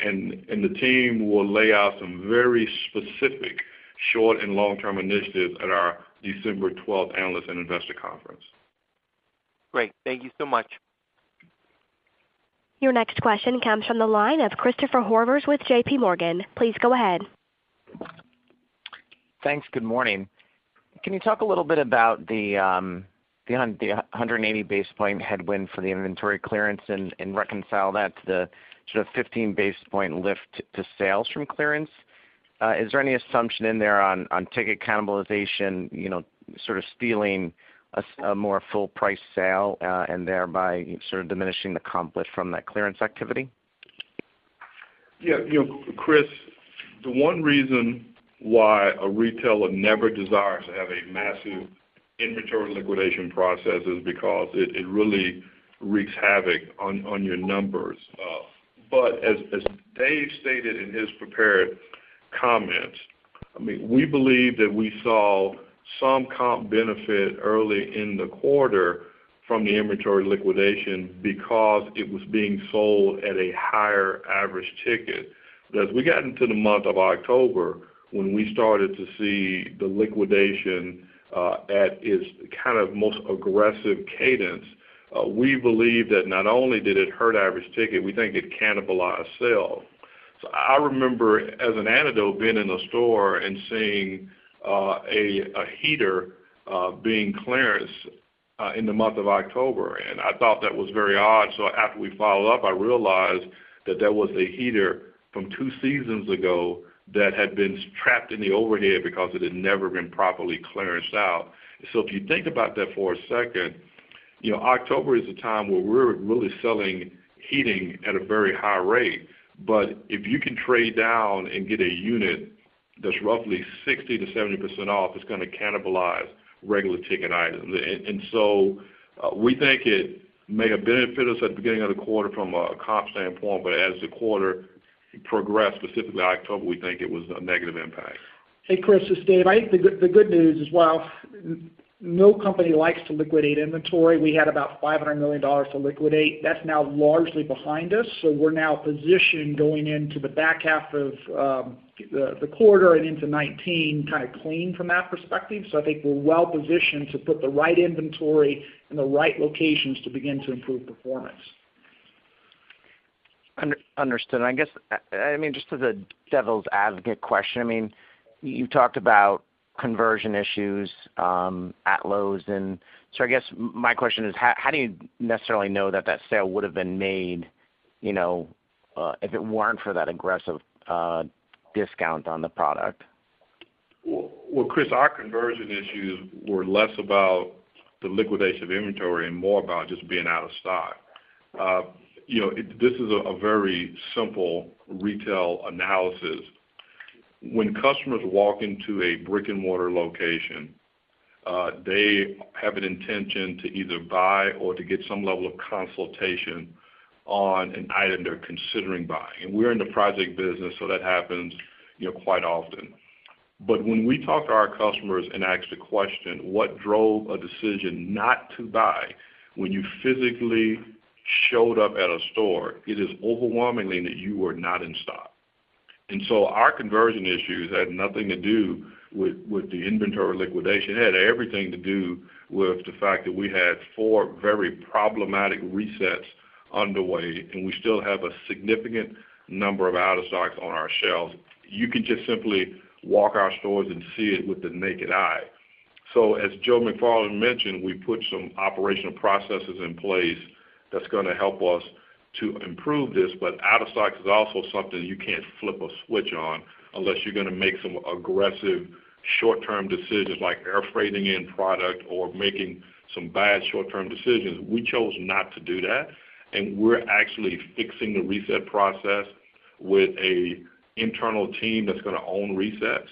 and, and the team will lay out some very specific short and long-term initiatives at our December twelfth Analyst and Investor Conference. Great. Thank you so much. Your next question comes from the line of Christopher Horvers with J P Morgan. Please go ahead. Thanks. Good morning. Can you talk a little bit about the um, the one hundred eighty basis point headwind for the inventory clearance and, and reconcile that to the sort of fifteen basis point lift to sales from clearance? Uh, is there any assumption in there on, on ticket cannibalization, you know, sort of stealing a, a more full price sale uh, and thereby sort of diminishing the comp lift from that clearance activity? Yeah, you know, Chris, the one reason why a retailer never desires to have a massive inventory liquidation process is because it, it really wreaks havoc on, on your numbers. Uh, but as, as Dave stated in his prepared comments, I mean, we believe that we saw some comp benefit early in the quarter from the inventory liquidation because it was being sold at a higher average ticket. But as we got into the month of October, when we started to see the liquidation uh, at its kind of most aggressive cadence, uh, we believe that not only did it hurt average ticket, we think it cannibalized sales. So I remember as an anecdote being in a store and seeing uh, a, a heater uh, being clearance uh, in the month of October, and I thought that was very odd. So after we followed up, I realized that there was a heater from two seasons ago that had been trapped in the overhead because it had never been properly clearanced out. So if you think about that for a second, you know, October is a time where we're really selling heating at a very high rate. But if you can trade down and get a unit that's roughly sixty to seventy percent off, it's going to cannibalize regular ticket items. And, and so uh, we think it may have benefited us at the beginning of the quarter from a comp standpoint, but as the quarter progressed, specifically October, we think it was a negative impact. Hey, Chris, it's Dave. I think the good, the good news is while no company likes to liquidate inventory, we had about five hundred million dollars to liquidate. That's now largely behind us, so we're now positioned going into the back half of um, the, the quarter and into nineteen kind of clean from that perspective. So I think we're well positioned to put the right inventory in the right locations to begin to improve performance. Understood. I guess, I mean, just as a devil's advocate question, I mean, you talked about conversion issues um, at Lowe's, and so I guess my question is, how, how do you necessarily know that that sale would have been made, you know, uh, if it weren't for that aggressive uh, discount on the product? Well, well, Chris, our conversion issues were less about the liquidation of inventory and more about just being out of stock. Uh, You know, it, this is a, a very simple retail analysis. When customers walk into a brick-and-mortar location, uh, they have an intention to either buy or to get some level of consultation on an item they're considering buying. And we're in the project business, so that happens, you know, quite often. But when we talk to our customers and ask the question, what drove a decision not to buy when you physically showed up at a store, it is overwhelmingly that you were not in stock. And so our conversion issues had nothing to do with, with the inventory liquidation. It had everything to do with the fact that we had four very problematic resets underway, and we still have a significant number of out-of-stocks on our shelves. You can just simply walk our stores and see it with the naked eye. So as Joe McFarland mentioned, we put some operational processes in place that's going to help us to improve this, but out of stock is also something you can't flip a switch on unless you're going to make some aggressive short-term decisions like air freighting in product or making some bad short-term decisions. We chose not to do that, and we're actually fixing the reset process with a internal team that's going to own resets.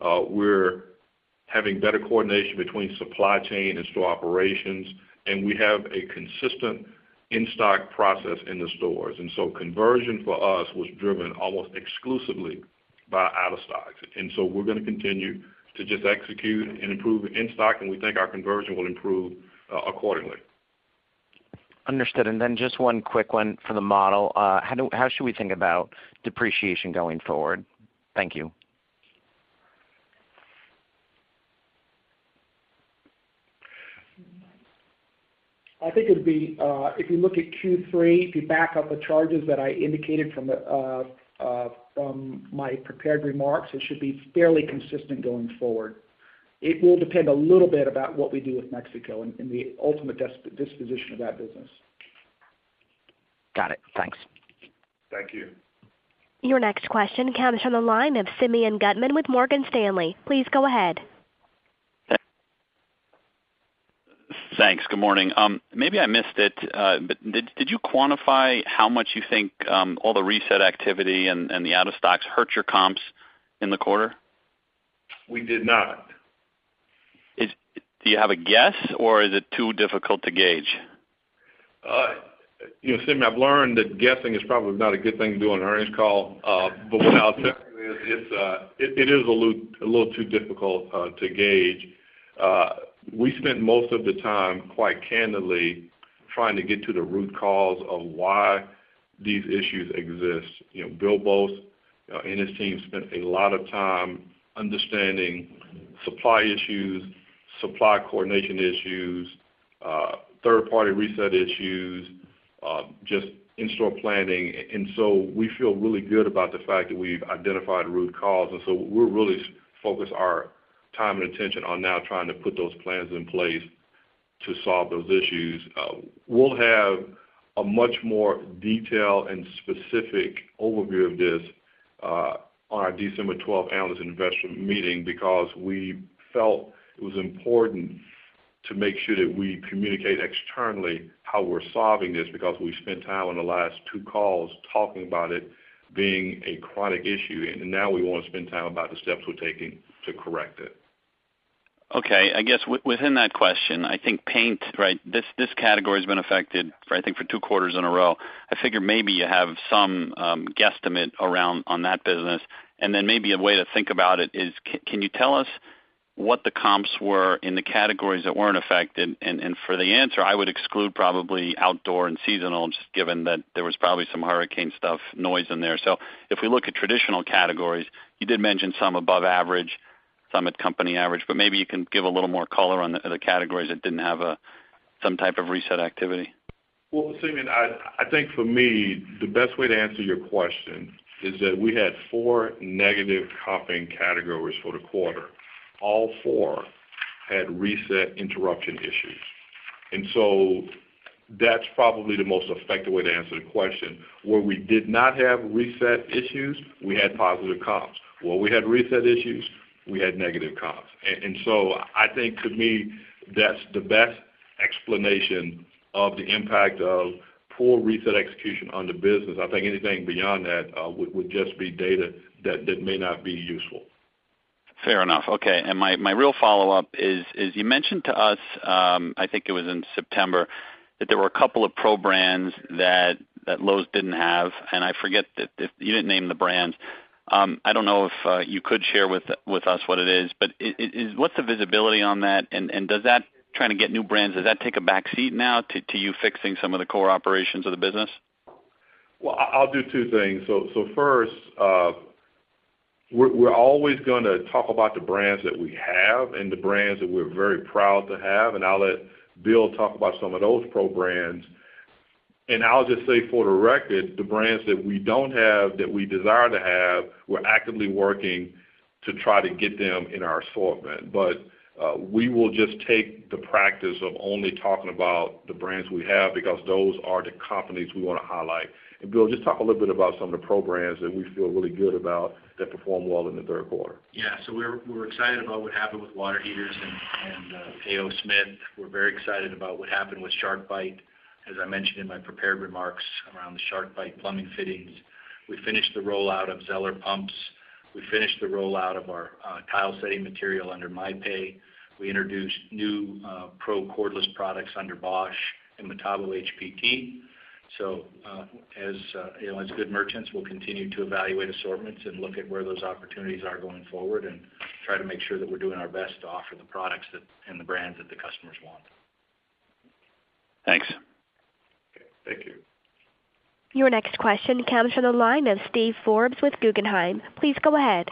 Uh, we're having better coordination between supply chain and store operations, and we have a consistent in-stock process in the stores. And so conversion for us was driven almost exclusively by out-of-stocks. And so we're going to continue to just execute and improve in-stock, and we think our conversion will improve uh, accordingly. Understood. And then just one quick one for the model. Uh, how, do, how should we think about depreciation going forward? Thank you. I think it would be, uh, if you look at Q three, if you back up the charges that I indicated from, the, uh, uh, from my prepared remarks, it should be fairly consistent going forward. It will depend a little bit about what we do with Mexico and, and the ultimate disposition of that business. Got it. Thanks. Thank you. Your next question comes from the line of Simeon Gutman with Morgan Stanley. Please go ahead. Thanks. Good morning. Um, maybe I missed it, uh, but did, did you quantify how much you think um, all the reset activity and, and the out-of-stocks hurt your comps in the quarter? We did not. Is, do you have a guess, or is it too difficult to gauge? Uh, you know, Sim, I've learned that guessing is probably not a good thing to do on an earnings call, uh, but what I'll tell you is it's, uh, it, it is a little, a little too difficult uh, to gauge. Uh, we spent most of the time, quite candidly, trying to get to the root cause of why these issues exist. You know, Bill Boltz uh, and his team spent a lot of time understanding supply issues, supply coordination issues, uh, third-party reset issues, uh, just in-store planning. And so we feel really good about the fact that we've identified root cause. And so we're really focused our time and attention on now trying to put those plans in place to solve those issues. Uh, we'll have a much more detailed and specific overview of this uh, on our December twelfth analyst investor meeting, because we felt it was important to make sure that we communicate externally how we're solving this, because we spent time on the last two calls talking about it being a chronic issue, and now we want to spend time about the steps we're taking to correct it. Okay, I guess w- within that question, I think paint, right, this this category has been affected, for, I think, for two quarters in a row. I figure maybe you have some um, guesstimate around on that business, and then maybe a way to think about it is, c- can you tell us what the comps were in the categories that weren't affected? And, and for the answer, I would exclude probably outdoor and seasonal, just given that there was probably some hurricane stuff noise in there. So if we look at traditional categories, you did mention some above average, some at company average, but maybe you can give a little more color on the, the categories that didn't have a some type of reset activity. Well, Simon, I, I think for me, the best way to answer your question is that we had four negative comping categories for the quarter. All four had reset interruption issues. And so that's probably the most effective way to answer the question. Where we did not have reset issues, we had positive comps. Where we had reset issues, we had negative comps. And, and so I think, to me, that's the best explanation of the impact of poor reset execution on the business. I think anything beyond that uh, would, would just be data that, that may not be useful. Fair enough. Okay, and my, my real follow-up is, is you mentioned to us, um, I think it was in September, that there were a couple of pro brands that, that Lowe's didn't have, and I forget that if you didn't name the brands. Um, I don't know if uh, you could share with with us what it is, but it, it is, what's the visibility on that, and, and does that, trying to get new brands, does that take a back seat now to, to you fixing some of the core operations of the business? Well, I'll do two things. So, so first, uh, We're, we're always going to talk about the brands that we have and the brands that we're very proud to have, and I'll let Bill talk about some of those pro brands. And I'll just say for the record, the brands that we don't have that we desire to have, we're actively working to try to get them in our assortment. But uh, we will just take the practice of only talking about the brands we have, because those are the companies we want to highlight. And Bill, just talk a little bit about some of the pro brands that we feel really good about that performed well in the third quarter. Yeah, so we're, we're excited about what happened with water heaters and, and uh, A O Smith. We're very excited about what happened with SharkBite. As I mentioned in my prepared remarks around the SharkBite plumbing fittings, we finished the rollout of Zeller pumps. We finished the rollout of our uh, tile setting material under MyPay. We introduced new uh, pro cordless products under Bosch and Metabo H P T. So uh, as uh, you know, as good merchants, we'll continue to evaluate assortments and look at where those opportunities are going forward, and try to make sure that we're doing our best to offer the products that, and the brands that the customers want. Thanks. Okay, thank you. Your next question comes from the line of Steve Forbes with Guggenheim. Please go ahead.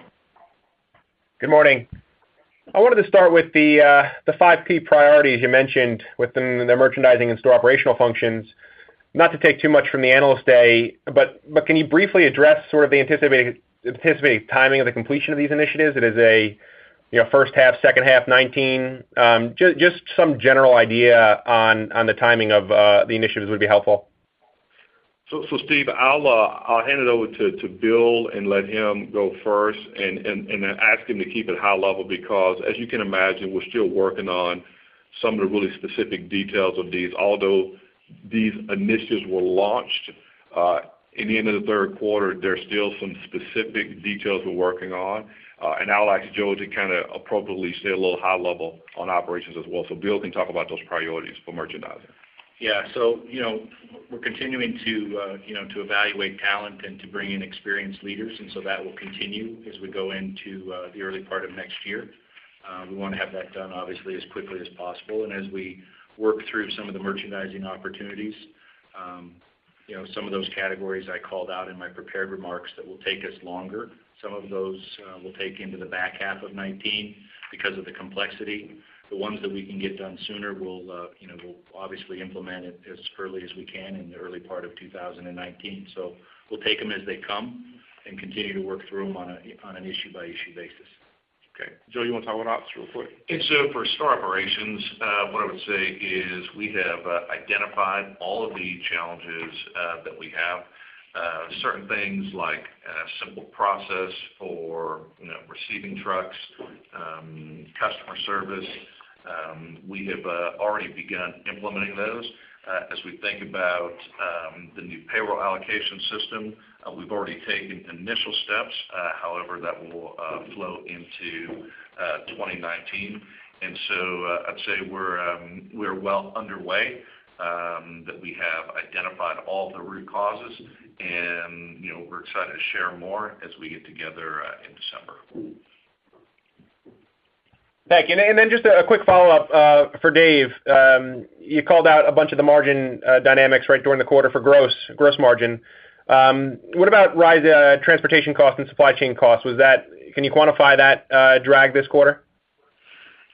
Good morning. I wanted to start with the uh, the five P priorities you mentioned within the merchandising and store operational functions. Not to take too much from the Analyst Day, but, but can you briefly address sort of the anticipated, anticipated timing of the completion of these initiatives? It is a you know, first half, second half nineteen? Um, ju just some general idea on on the timing of uh, the initiatives would be helpful. So, so Steve, I'll uh, I'll hand it over to, to Bill and let him go first, and, and, and ask him to keep it high level because, as you can imagine, we're still working on some of the really specific details of these. Although these initiatives were launched uh, in the end of the third quarter, there's still some specific details we're working on. Uh, and I'll ask Joe to kind of appropriately stay a little high level on operations as well. So Bill can talk about those priorities for merchandising. Yeah, so, you know, we're continuing to, uh, you know, to evaluate talent and to bring in experienced leaders, and so that will continue as we go into uh, the early part of next year. Uh, we want to have that done, obviously, as quickly as possible. And as we work through some of the merchandising opportunities, um, you know, some of those categories I called out in my prepared remarks that will take us longer. Some of those uh, will take into the back half of nineteen because of the complexity. The ones that we can get done sooner, we'll, uh, you know, we'll obviously implement it as early as we can in the early part of two thousand nineteen. So we'll take them as they come and continue to work through them on, a, on an issue-by-issue basis. Okay. Joe, you want to talk about ops real quick? And so for store operations, uh, what I would say is we have uh, identified all of the challenges uh, that we have. Uh, certain things like uh, simple process for, you know, receiving trucks, um, customer service. Um, we have uh, already begun implementing those. Uh, as we think about um, the new payroll allocation system, uh, we've already taken initial steps. Uh, however, that will uh, flow into uh, twenty nineteen. And so uh, I'd say we're, um, we're well underway. Um, that we have identified all the root causes, and you know we're excited to share more as we get together uh, in December. Thank you. And then just a quick follow-up uh, for Dave. Um, you called out a bunch of the margin uh, dynamics right during the quarter for gross gross margin. Um, what about rise uh, transportation costs and supply chain costs? Was that? Can you quantify that uh, drag this quarter?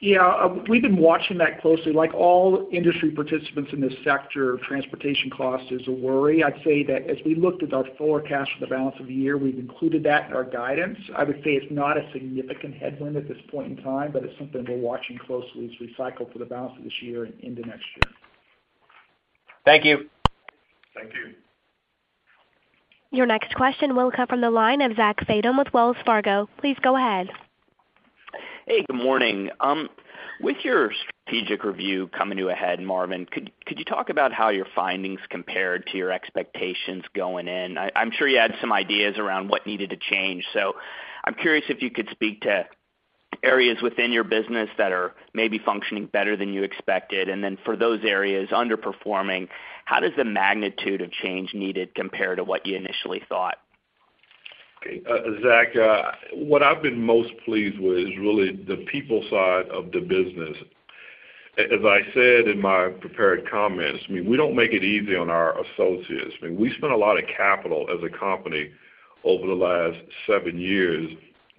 Yeah, uh, we've been watching that closely. Like all industry participants in this sector, transportation cost is a worry. I'd say that as we looked at our forecast for the balance of the year, we've included that in our guidance. I would say it's not a significant headwind at this point in time, but it's something we're watching closely as we cycle for the balance of this year and into next year. Thank you. Thank you. Your next question will come from the line of Zach Fadem with Wells Fargo. Please go ahead. Hey, good morning. Um, with your strategic review coming to a head, Marvin, could could you talk about how your findings compared to your expectations going in? I, I'm sure you had some ideas around what needed to change, so I'm curious if you could speak to areas within your business that are maybe functioning better than you expected, and then for those areas underperforming, how does the magnitude of change needed compare to what you initially thought? Uh, Zach, uh, what I've been most pleased with is really the people side of the business. As I said in my prepared comments, I mean, we don't make it easy on our associates. I mean, we spent a lot of capital as a company over the last seven years,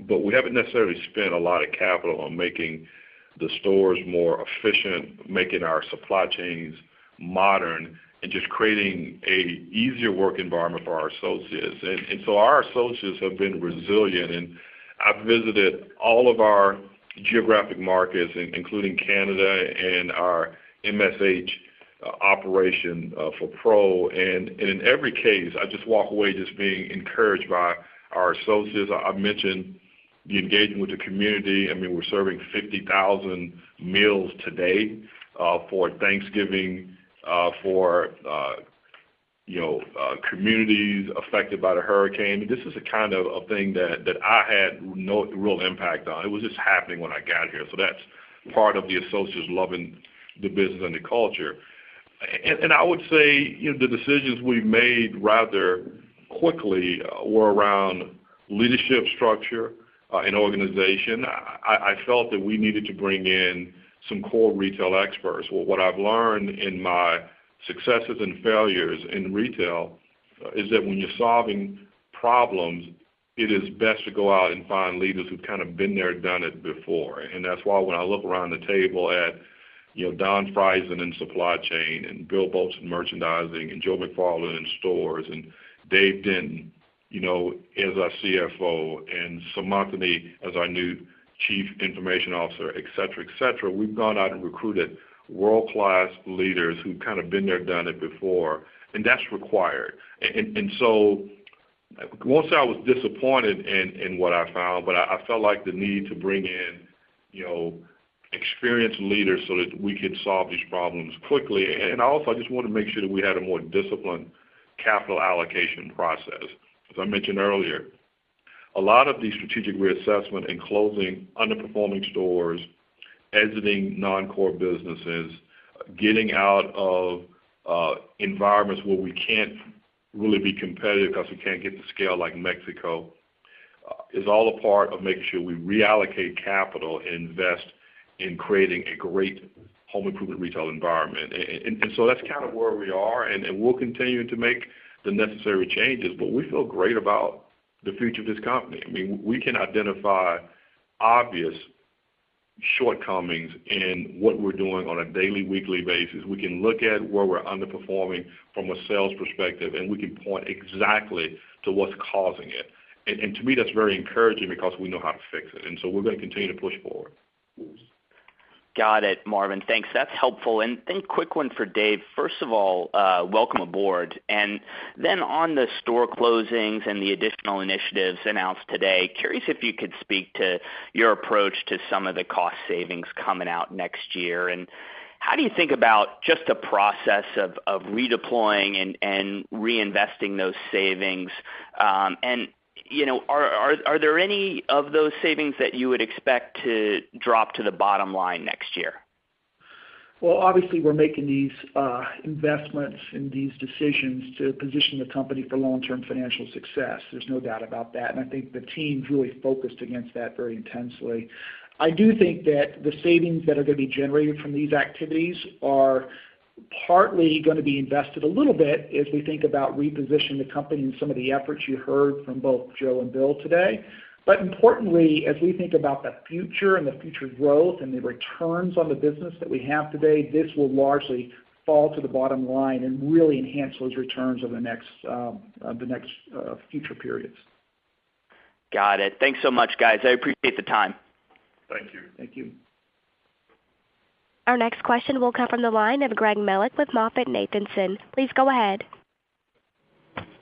but we haven't necessarily spent a lot of capital on making the stores more efficient, making our supply chains modern, and just creating an easier work environment for our associates. And, and so our associates have been resilient. And I've visited all of our geographic markets, including Canada and our M S H operation for Pro. And, and in every case, I just walk away just being encouraged by our associates. I mentioned the engagement with the community. I mean, we're serving fifty thousand meals today uh, for Thanksgiving Uh, for uh, you know uh, communities affected by the hurricane. This is a kind of a thing that, that I had no real impact on. It was just happening when I got here. So that's part of the associates loving the business and the culture. And, and I would say you know the decisions we made rather quickly were around leadership structure uh, and organization. I, I felt that we needed to bring in some core retail experts. Well, what I've learned in my successes and failures in retail is that when you're solving problems, it is best to go out and find leaders who've kind of been there, done it before. And that's why when I look around the table at, you know, Don Friesen in supply chain and Bill Boltz in merchandising and Joe McFarland in stores and Dave Denton, you know, as our C F O and Samanthi as our new chief information officer, et cetera, et cetera. We've gone out and recruited world-class leaders who've kind of been there, done it before, and that's required. And, and so I won't say I was disappointed in, in what I found, but I, I felt like the need to bring in, you know, experienced leaders so that we could solve these problems quickly. And also, I just wanted to make sure that we had a more disciplined capital allocation process. As I mentioned earlier, a lot of the strategic reassessment and closing underperforming stores, exiting non-core businesses, getting out of uh, environments where we can't really be competitive because we can't get to scale like Mexico, uh, is all a part of making sure we reallocate capital and invest in creating a great home improvement retail environment. And, and, and so that's kind of where we are, and, and we'll continue to make the necessary changes, but we feel great about the future of this company. I mean, we can identify obvious shortcomings in what we're doing on a daily, weekly basis. We can look at where we're underperforming from a sales perspective, and we can point exactly to what's causing it. And, and to me, that's very encouraging because we know how to fix it. And so we're going to continue to push forward. Got it, Marvin. Thanks. That's helpful. And then quick one for Dave. First of all, uh, welcome aboard. And then on the store closings and the additional initiatives announced today, curious if you could speak to your approach to some of the cost savings coming out next year. And how do you think about just the process of, of redeploying and, and reinvesting those savings? Um, and You know, are, are are there any of those savings that you would expect to drop to the bottom line next year? Well, obviously, we're making these uh, investments and these decisions to position the company for long-term financial success. There's no doubt about that, and I think the team's really focused against that very intensely. I do think that the savings that are going to be generated from these activities are partly going to be invested a little bit as we think about repositioning the company and some of the efforts you heard from both Joe and Bill today. But importantly, as we think about the future and the future growth and the returns on the business that we have today, this will largely fall to the bottom line and really enhance those returns over the next, um, uh, the next uh, future periods. Got it. Thanks so much, guys. I appreciate the time. Thank you. Thank you. Our next question will come from the line of Greg Melich with MoffettNathanson. Please go ahead.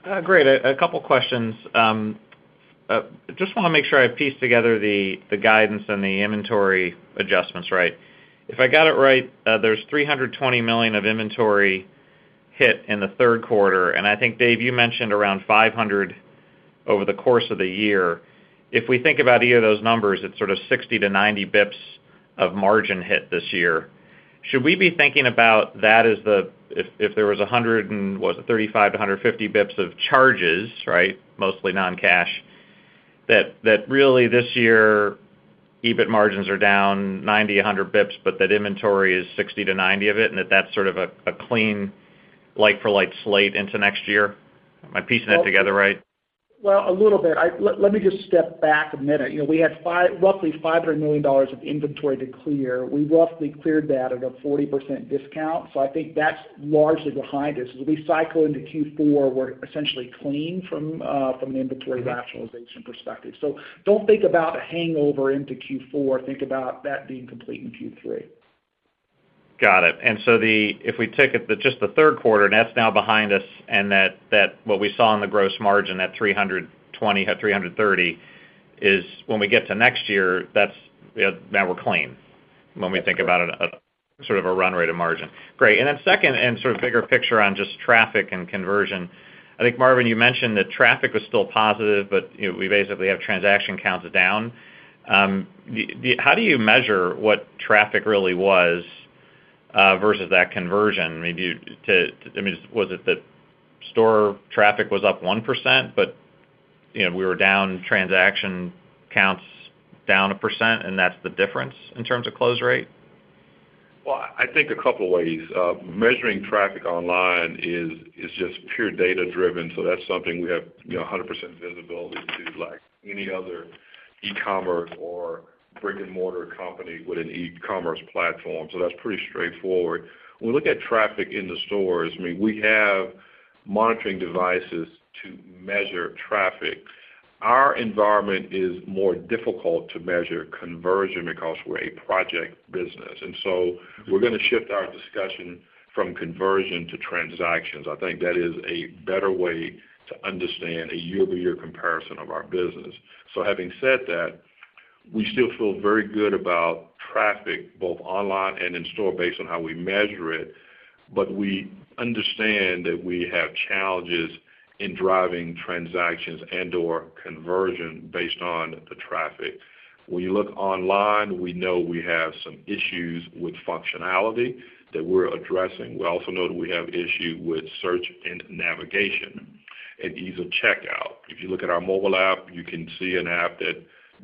Uh, great. A, a couple questions. Um, uh, just want to make sure I piece together the, the guidance and the inventory adjustments right. If I got it right, uh, there's three hundred twenty million dollars of inventory hit in the third quarter, and I think, Dave, you mentioned around five hundred over the course of the year. If we think about either of those numbers, it's sort of sixty to ninety bips of margin hit this year. Should we be thinking about that as the, if, if there was one hundred and what was it, thirty-five to one hundred fifty bips of charges, right, mostly non-cash, that that really this year E B I T margins are down ninety, one hundred bips, but that inventory is sixty to ninety of it, and that that's sort of a, a clean like-for-like slate into next year? Am I piecing that together right? Well, a little bit. I, let, let me just step back a minute. You know, we had five, roughly five hundred million dollars of inventory to clear. We roughly cleared that at a forty percent discount, so I think that's largely behind us. As we cycle into Q four, we're essentially clean from uh, from an inventory mm-hmm. rationalization perspective. So don't think about a hangover into Q four. Think about that being complete in Q three. Got it. And so the if we took it the, just the third quarter, that's now behind us, and that, that what we saw in the gross margin at three hundred twenty, three hundred thirty is when we get to next year, that's you know, now we're clean when we think about it, a, sort of a run rate of margin. Great. And then second, and sort of bigger picture on just traffic and conversion, I think, Marvin, you mentioned that traffic was still positive, but you know, we basically have transaction counts down. Um, do, do, how do you measure what traffic really was Uh, versus that conversion? I mean, do you, to, to, I mean, was it that store traffic was up one percent, but you know we were down transaction counts down a percent, and that's the difference in terms of close rate? Well, I think a couple of ways. Uh, measuring traffic online is is just pure data driven, so that's something we have you know one hundred percent visibility to, like any other e-commerce or brick-and-mortar company with an e-commerce platform, so that's pretty straightforward. When we look at traffic in the stores, I mean, we have monitoring devices to measure traffic. our environment is more difficult to measure conversion because we're a project business. And so we're going to shift our discussion from conversion to transactions. I think that is a better way to understand a year-over-year comparison of our business. So having said that, we still feel very good about traffic, both online and in store, based on how we measure it. But we understand that we have challenges in driving transactions and or conversion based on the traffic. When you look online, we know we have some issues with functionality that we're addressing. We also know that we have issue with search and navigation and ease of checkout. If you look at our mobile app, you can see an app that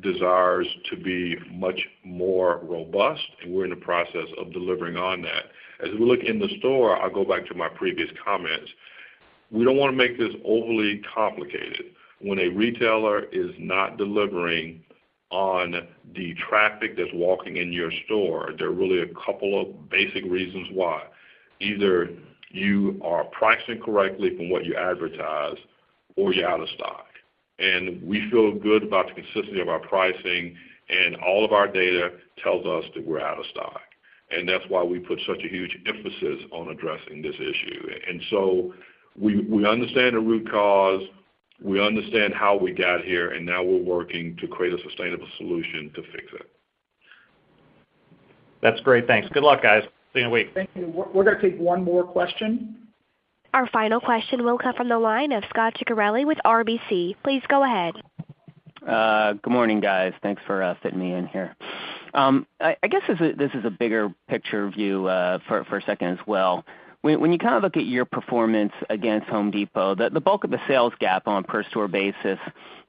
desires to be much more robust, and we're in the process of delivering on that. As we look in the store, I'll go back to my previous comments. We don't want to make this overly complicated. When a retailer is not delivering on the traffic that's walking in your store, there are really a couple of basic reasons why. Either you are pricing correctly from what you advertise, or you're out of stock. And we feel good about the consistency of our pricing, and all of our data tells us that we're out of stock. And that's why we put such a huge emphasis on addressing this issue. And so we, we understand the root cause, we understand how we got here, and now we're working to create a sustainable solution to fix it. That's great. Thanks. Good luck, guys. See you in a week. Thank you. We're, we're going to take one more question. Our final question will come from the line of Scot Ciccarelli with R B C. Please go ahead. Uh, good morning, guys. Thanks for uh, fitting me in here. Um, I, I guess this is, a, this is a bigger picture view uh, for, for a second as well. When, when you kind of look at your performance against Home Depot, the, the bulk of the sales gap on a per-store basis,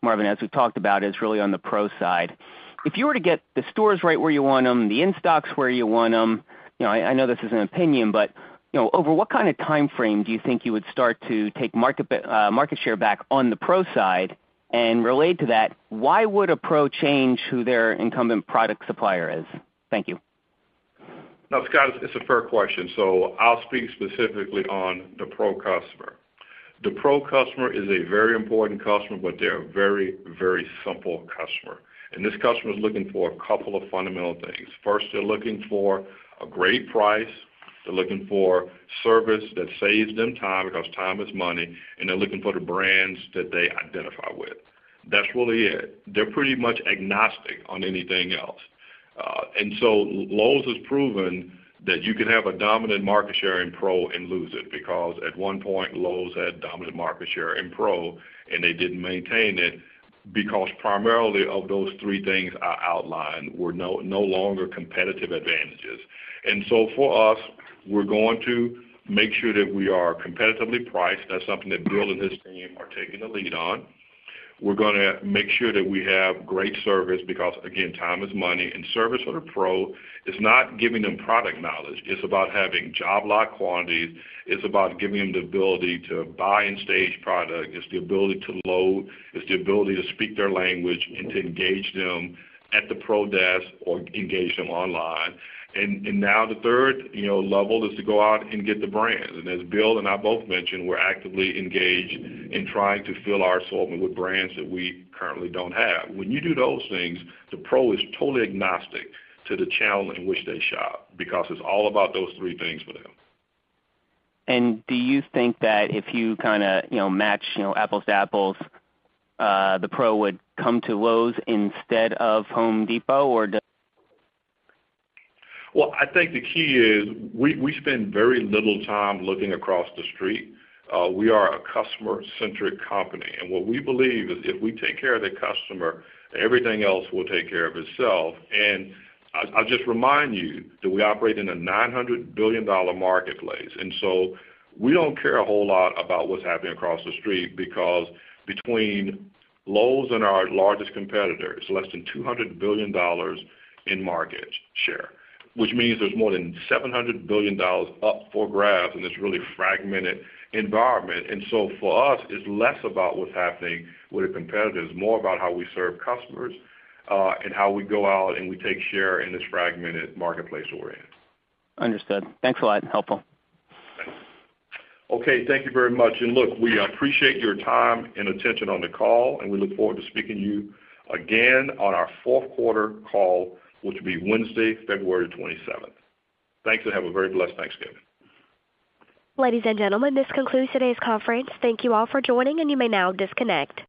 Marvin, as we've talked about, is really on the pro side. If you were to get the stores right where you want them, the in-stocks where you want them, you know, I, I know this is an opinion, but you know, over what kind of time frame do you think you would start to take market uh, market share back on the pro side? And related to that, why would a pro change who their incumbent product supplier is? Thank you. No, Scott, it's a fair question. So I'll speak specifically on the pro customer. The pro customer is a very important customer, but they're a very, very simple customer. And this customer is looking for a couple of fundamental things. First, they're looking for a great price. They're looking for service that saves them time because time is money, and they're looking for the brands that they identify with. That's really it. They're pretty much agnostic on anything else. Uh, and so Lowe's has proven that you can have a dominant market share in pro and lose it, because at one point Lowe's had dominant market share in pro, and they didn't maintain it because primarily of those three things I outlined were no, no longer competitive advantages. And so for us, we're going to make sure that we are competitively priced. That's something that Bill and his team are taking the lead on. We're going to make sure that we have great service because, again, time is money. And service for the pro is not giving them product knowledge. It's about having job lot quantities. It's about giving them the ability to buy and stage product. It's the ability to load. It's the ability to speak their language and to engage them at the pro desk or engage them online. And, and now the third, you know, level is to go out and get the brands. And as Bill and I both mentioned, we're actively engaged in trying to fill our assortment with brands that we currently don't have. When you do those things, the pro is totally agnostic to the channel in which they shop, because it's all about those three things for them. And do you think that if you kind of, you know, match, you know, apples to apples, uh, the pro would come to Lowe's instead of Home Depot, or does? Well, I think the key is we, we spend very little time looking across the street. Uh, we are a customer-centric company, and what we believe is if we take care of the customer, everything else will take care of itself. And I, I'll just remind you that we operate in a nine hundred billion dollars marketplace, and so we don't care a whole lot about what's happening across the street, because between Lowe's and our largest competitor, it's less than two hundred billion dollars in market share, which means there's more than seven hundred billion dollars up for grabs in this really fragmented environment. And so for us, it's less about what's happening with the competitors, more about how we serve customers uh, and how we go out and we take share in this fragmented marketplace we're in. Understood. Thanks a lot. Helpful. Thanks. Okay, thank you very much. And look, we appreciate your time and attention on the call, and we look forward to speaking to you again on our fourth quarter call, which will be Wednesday, February twenty-seventh. Thanks, and have a very blessed Thanksgiving. Ladies and gentlemen, this concludes today's conference. Thank you all for joining, and you may now disconnect.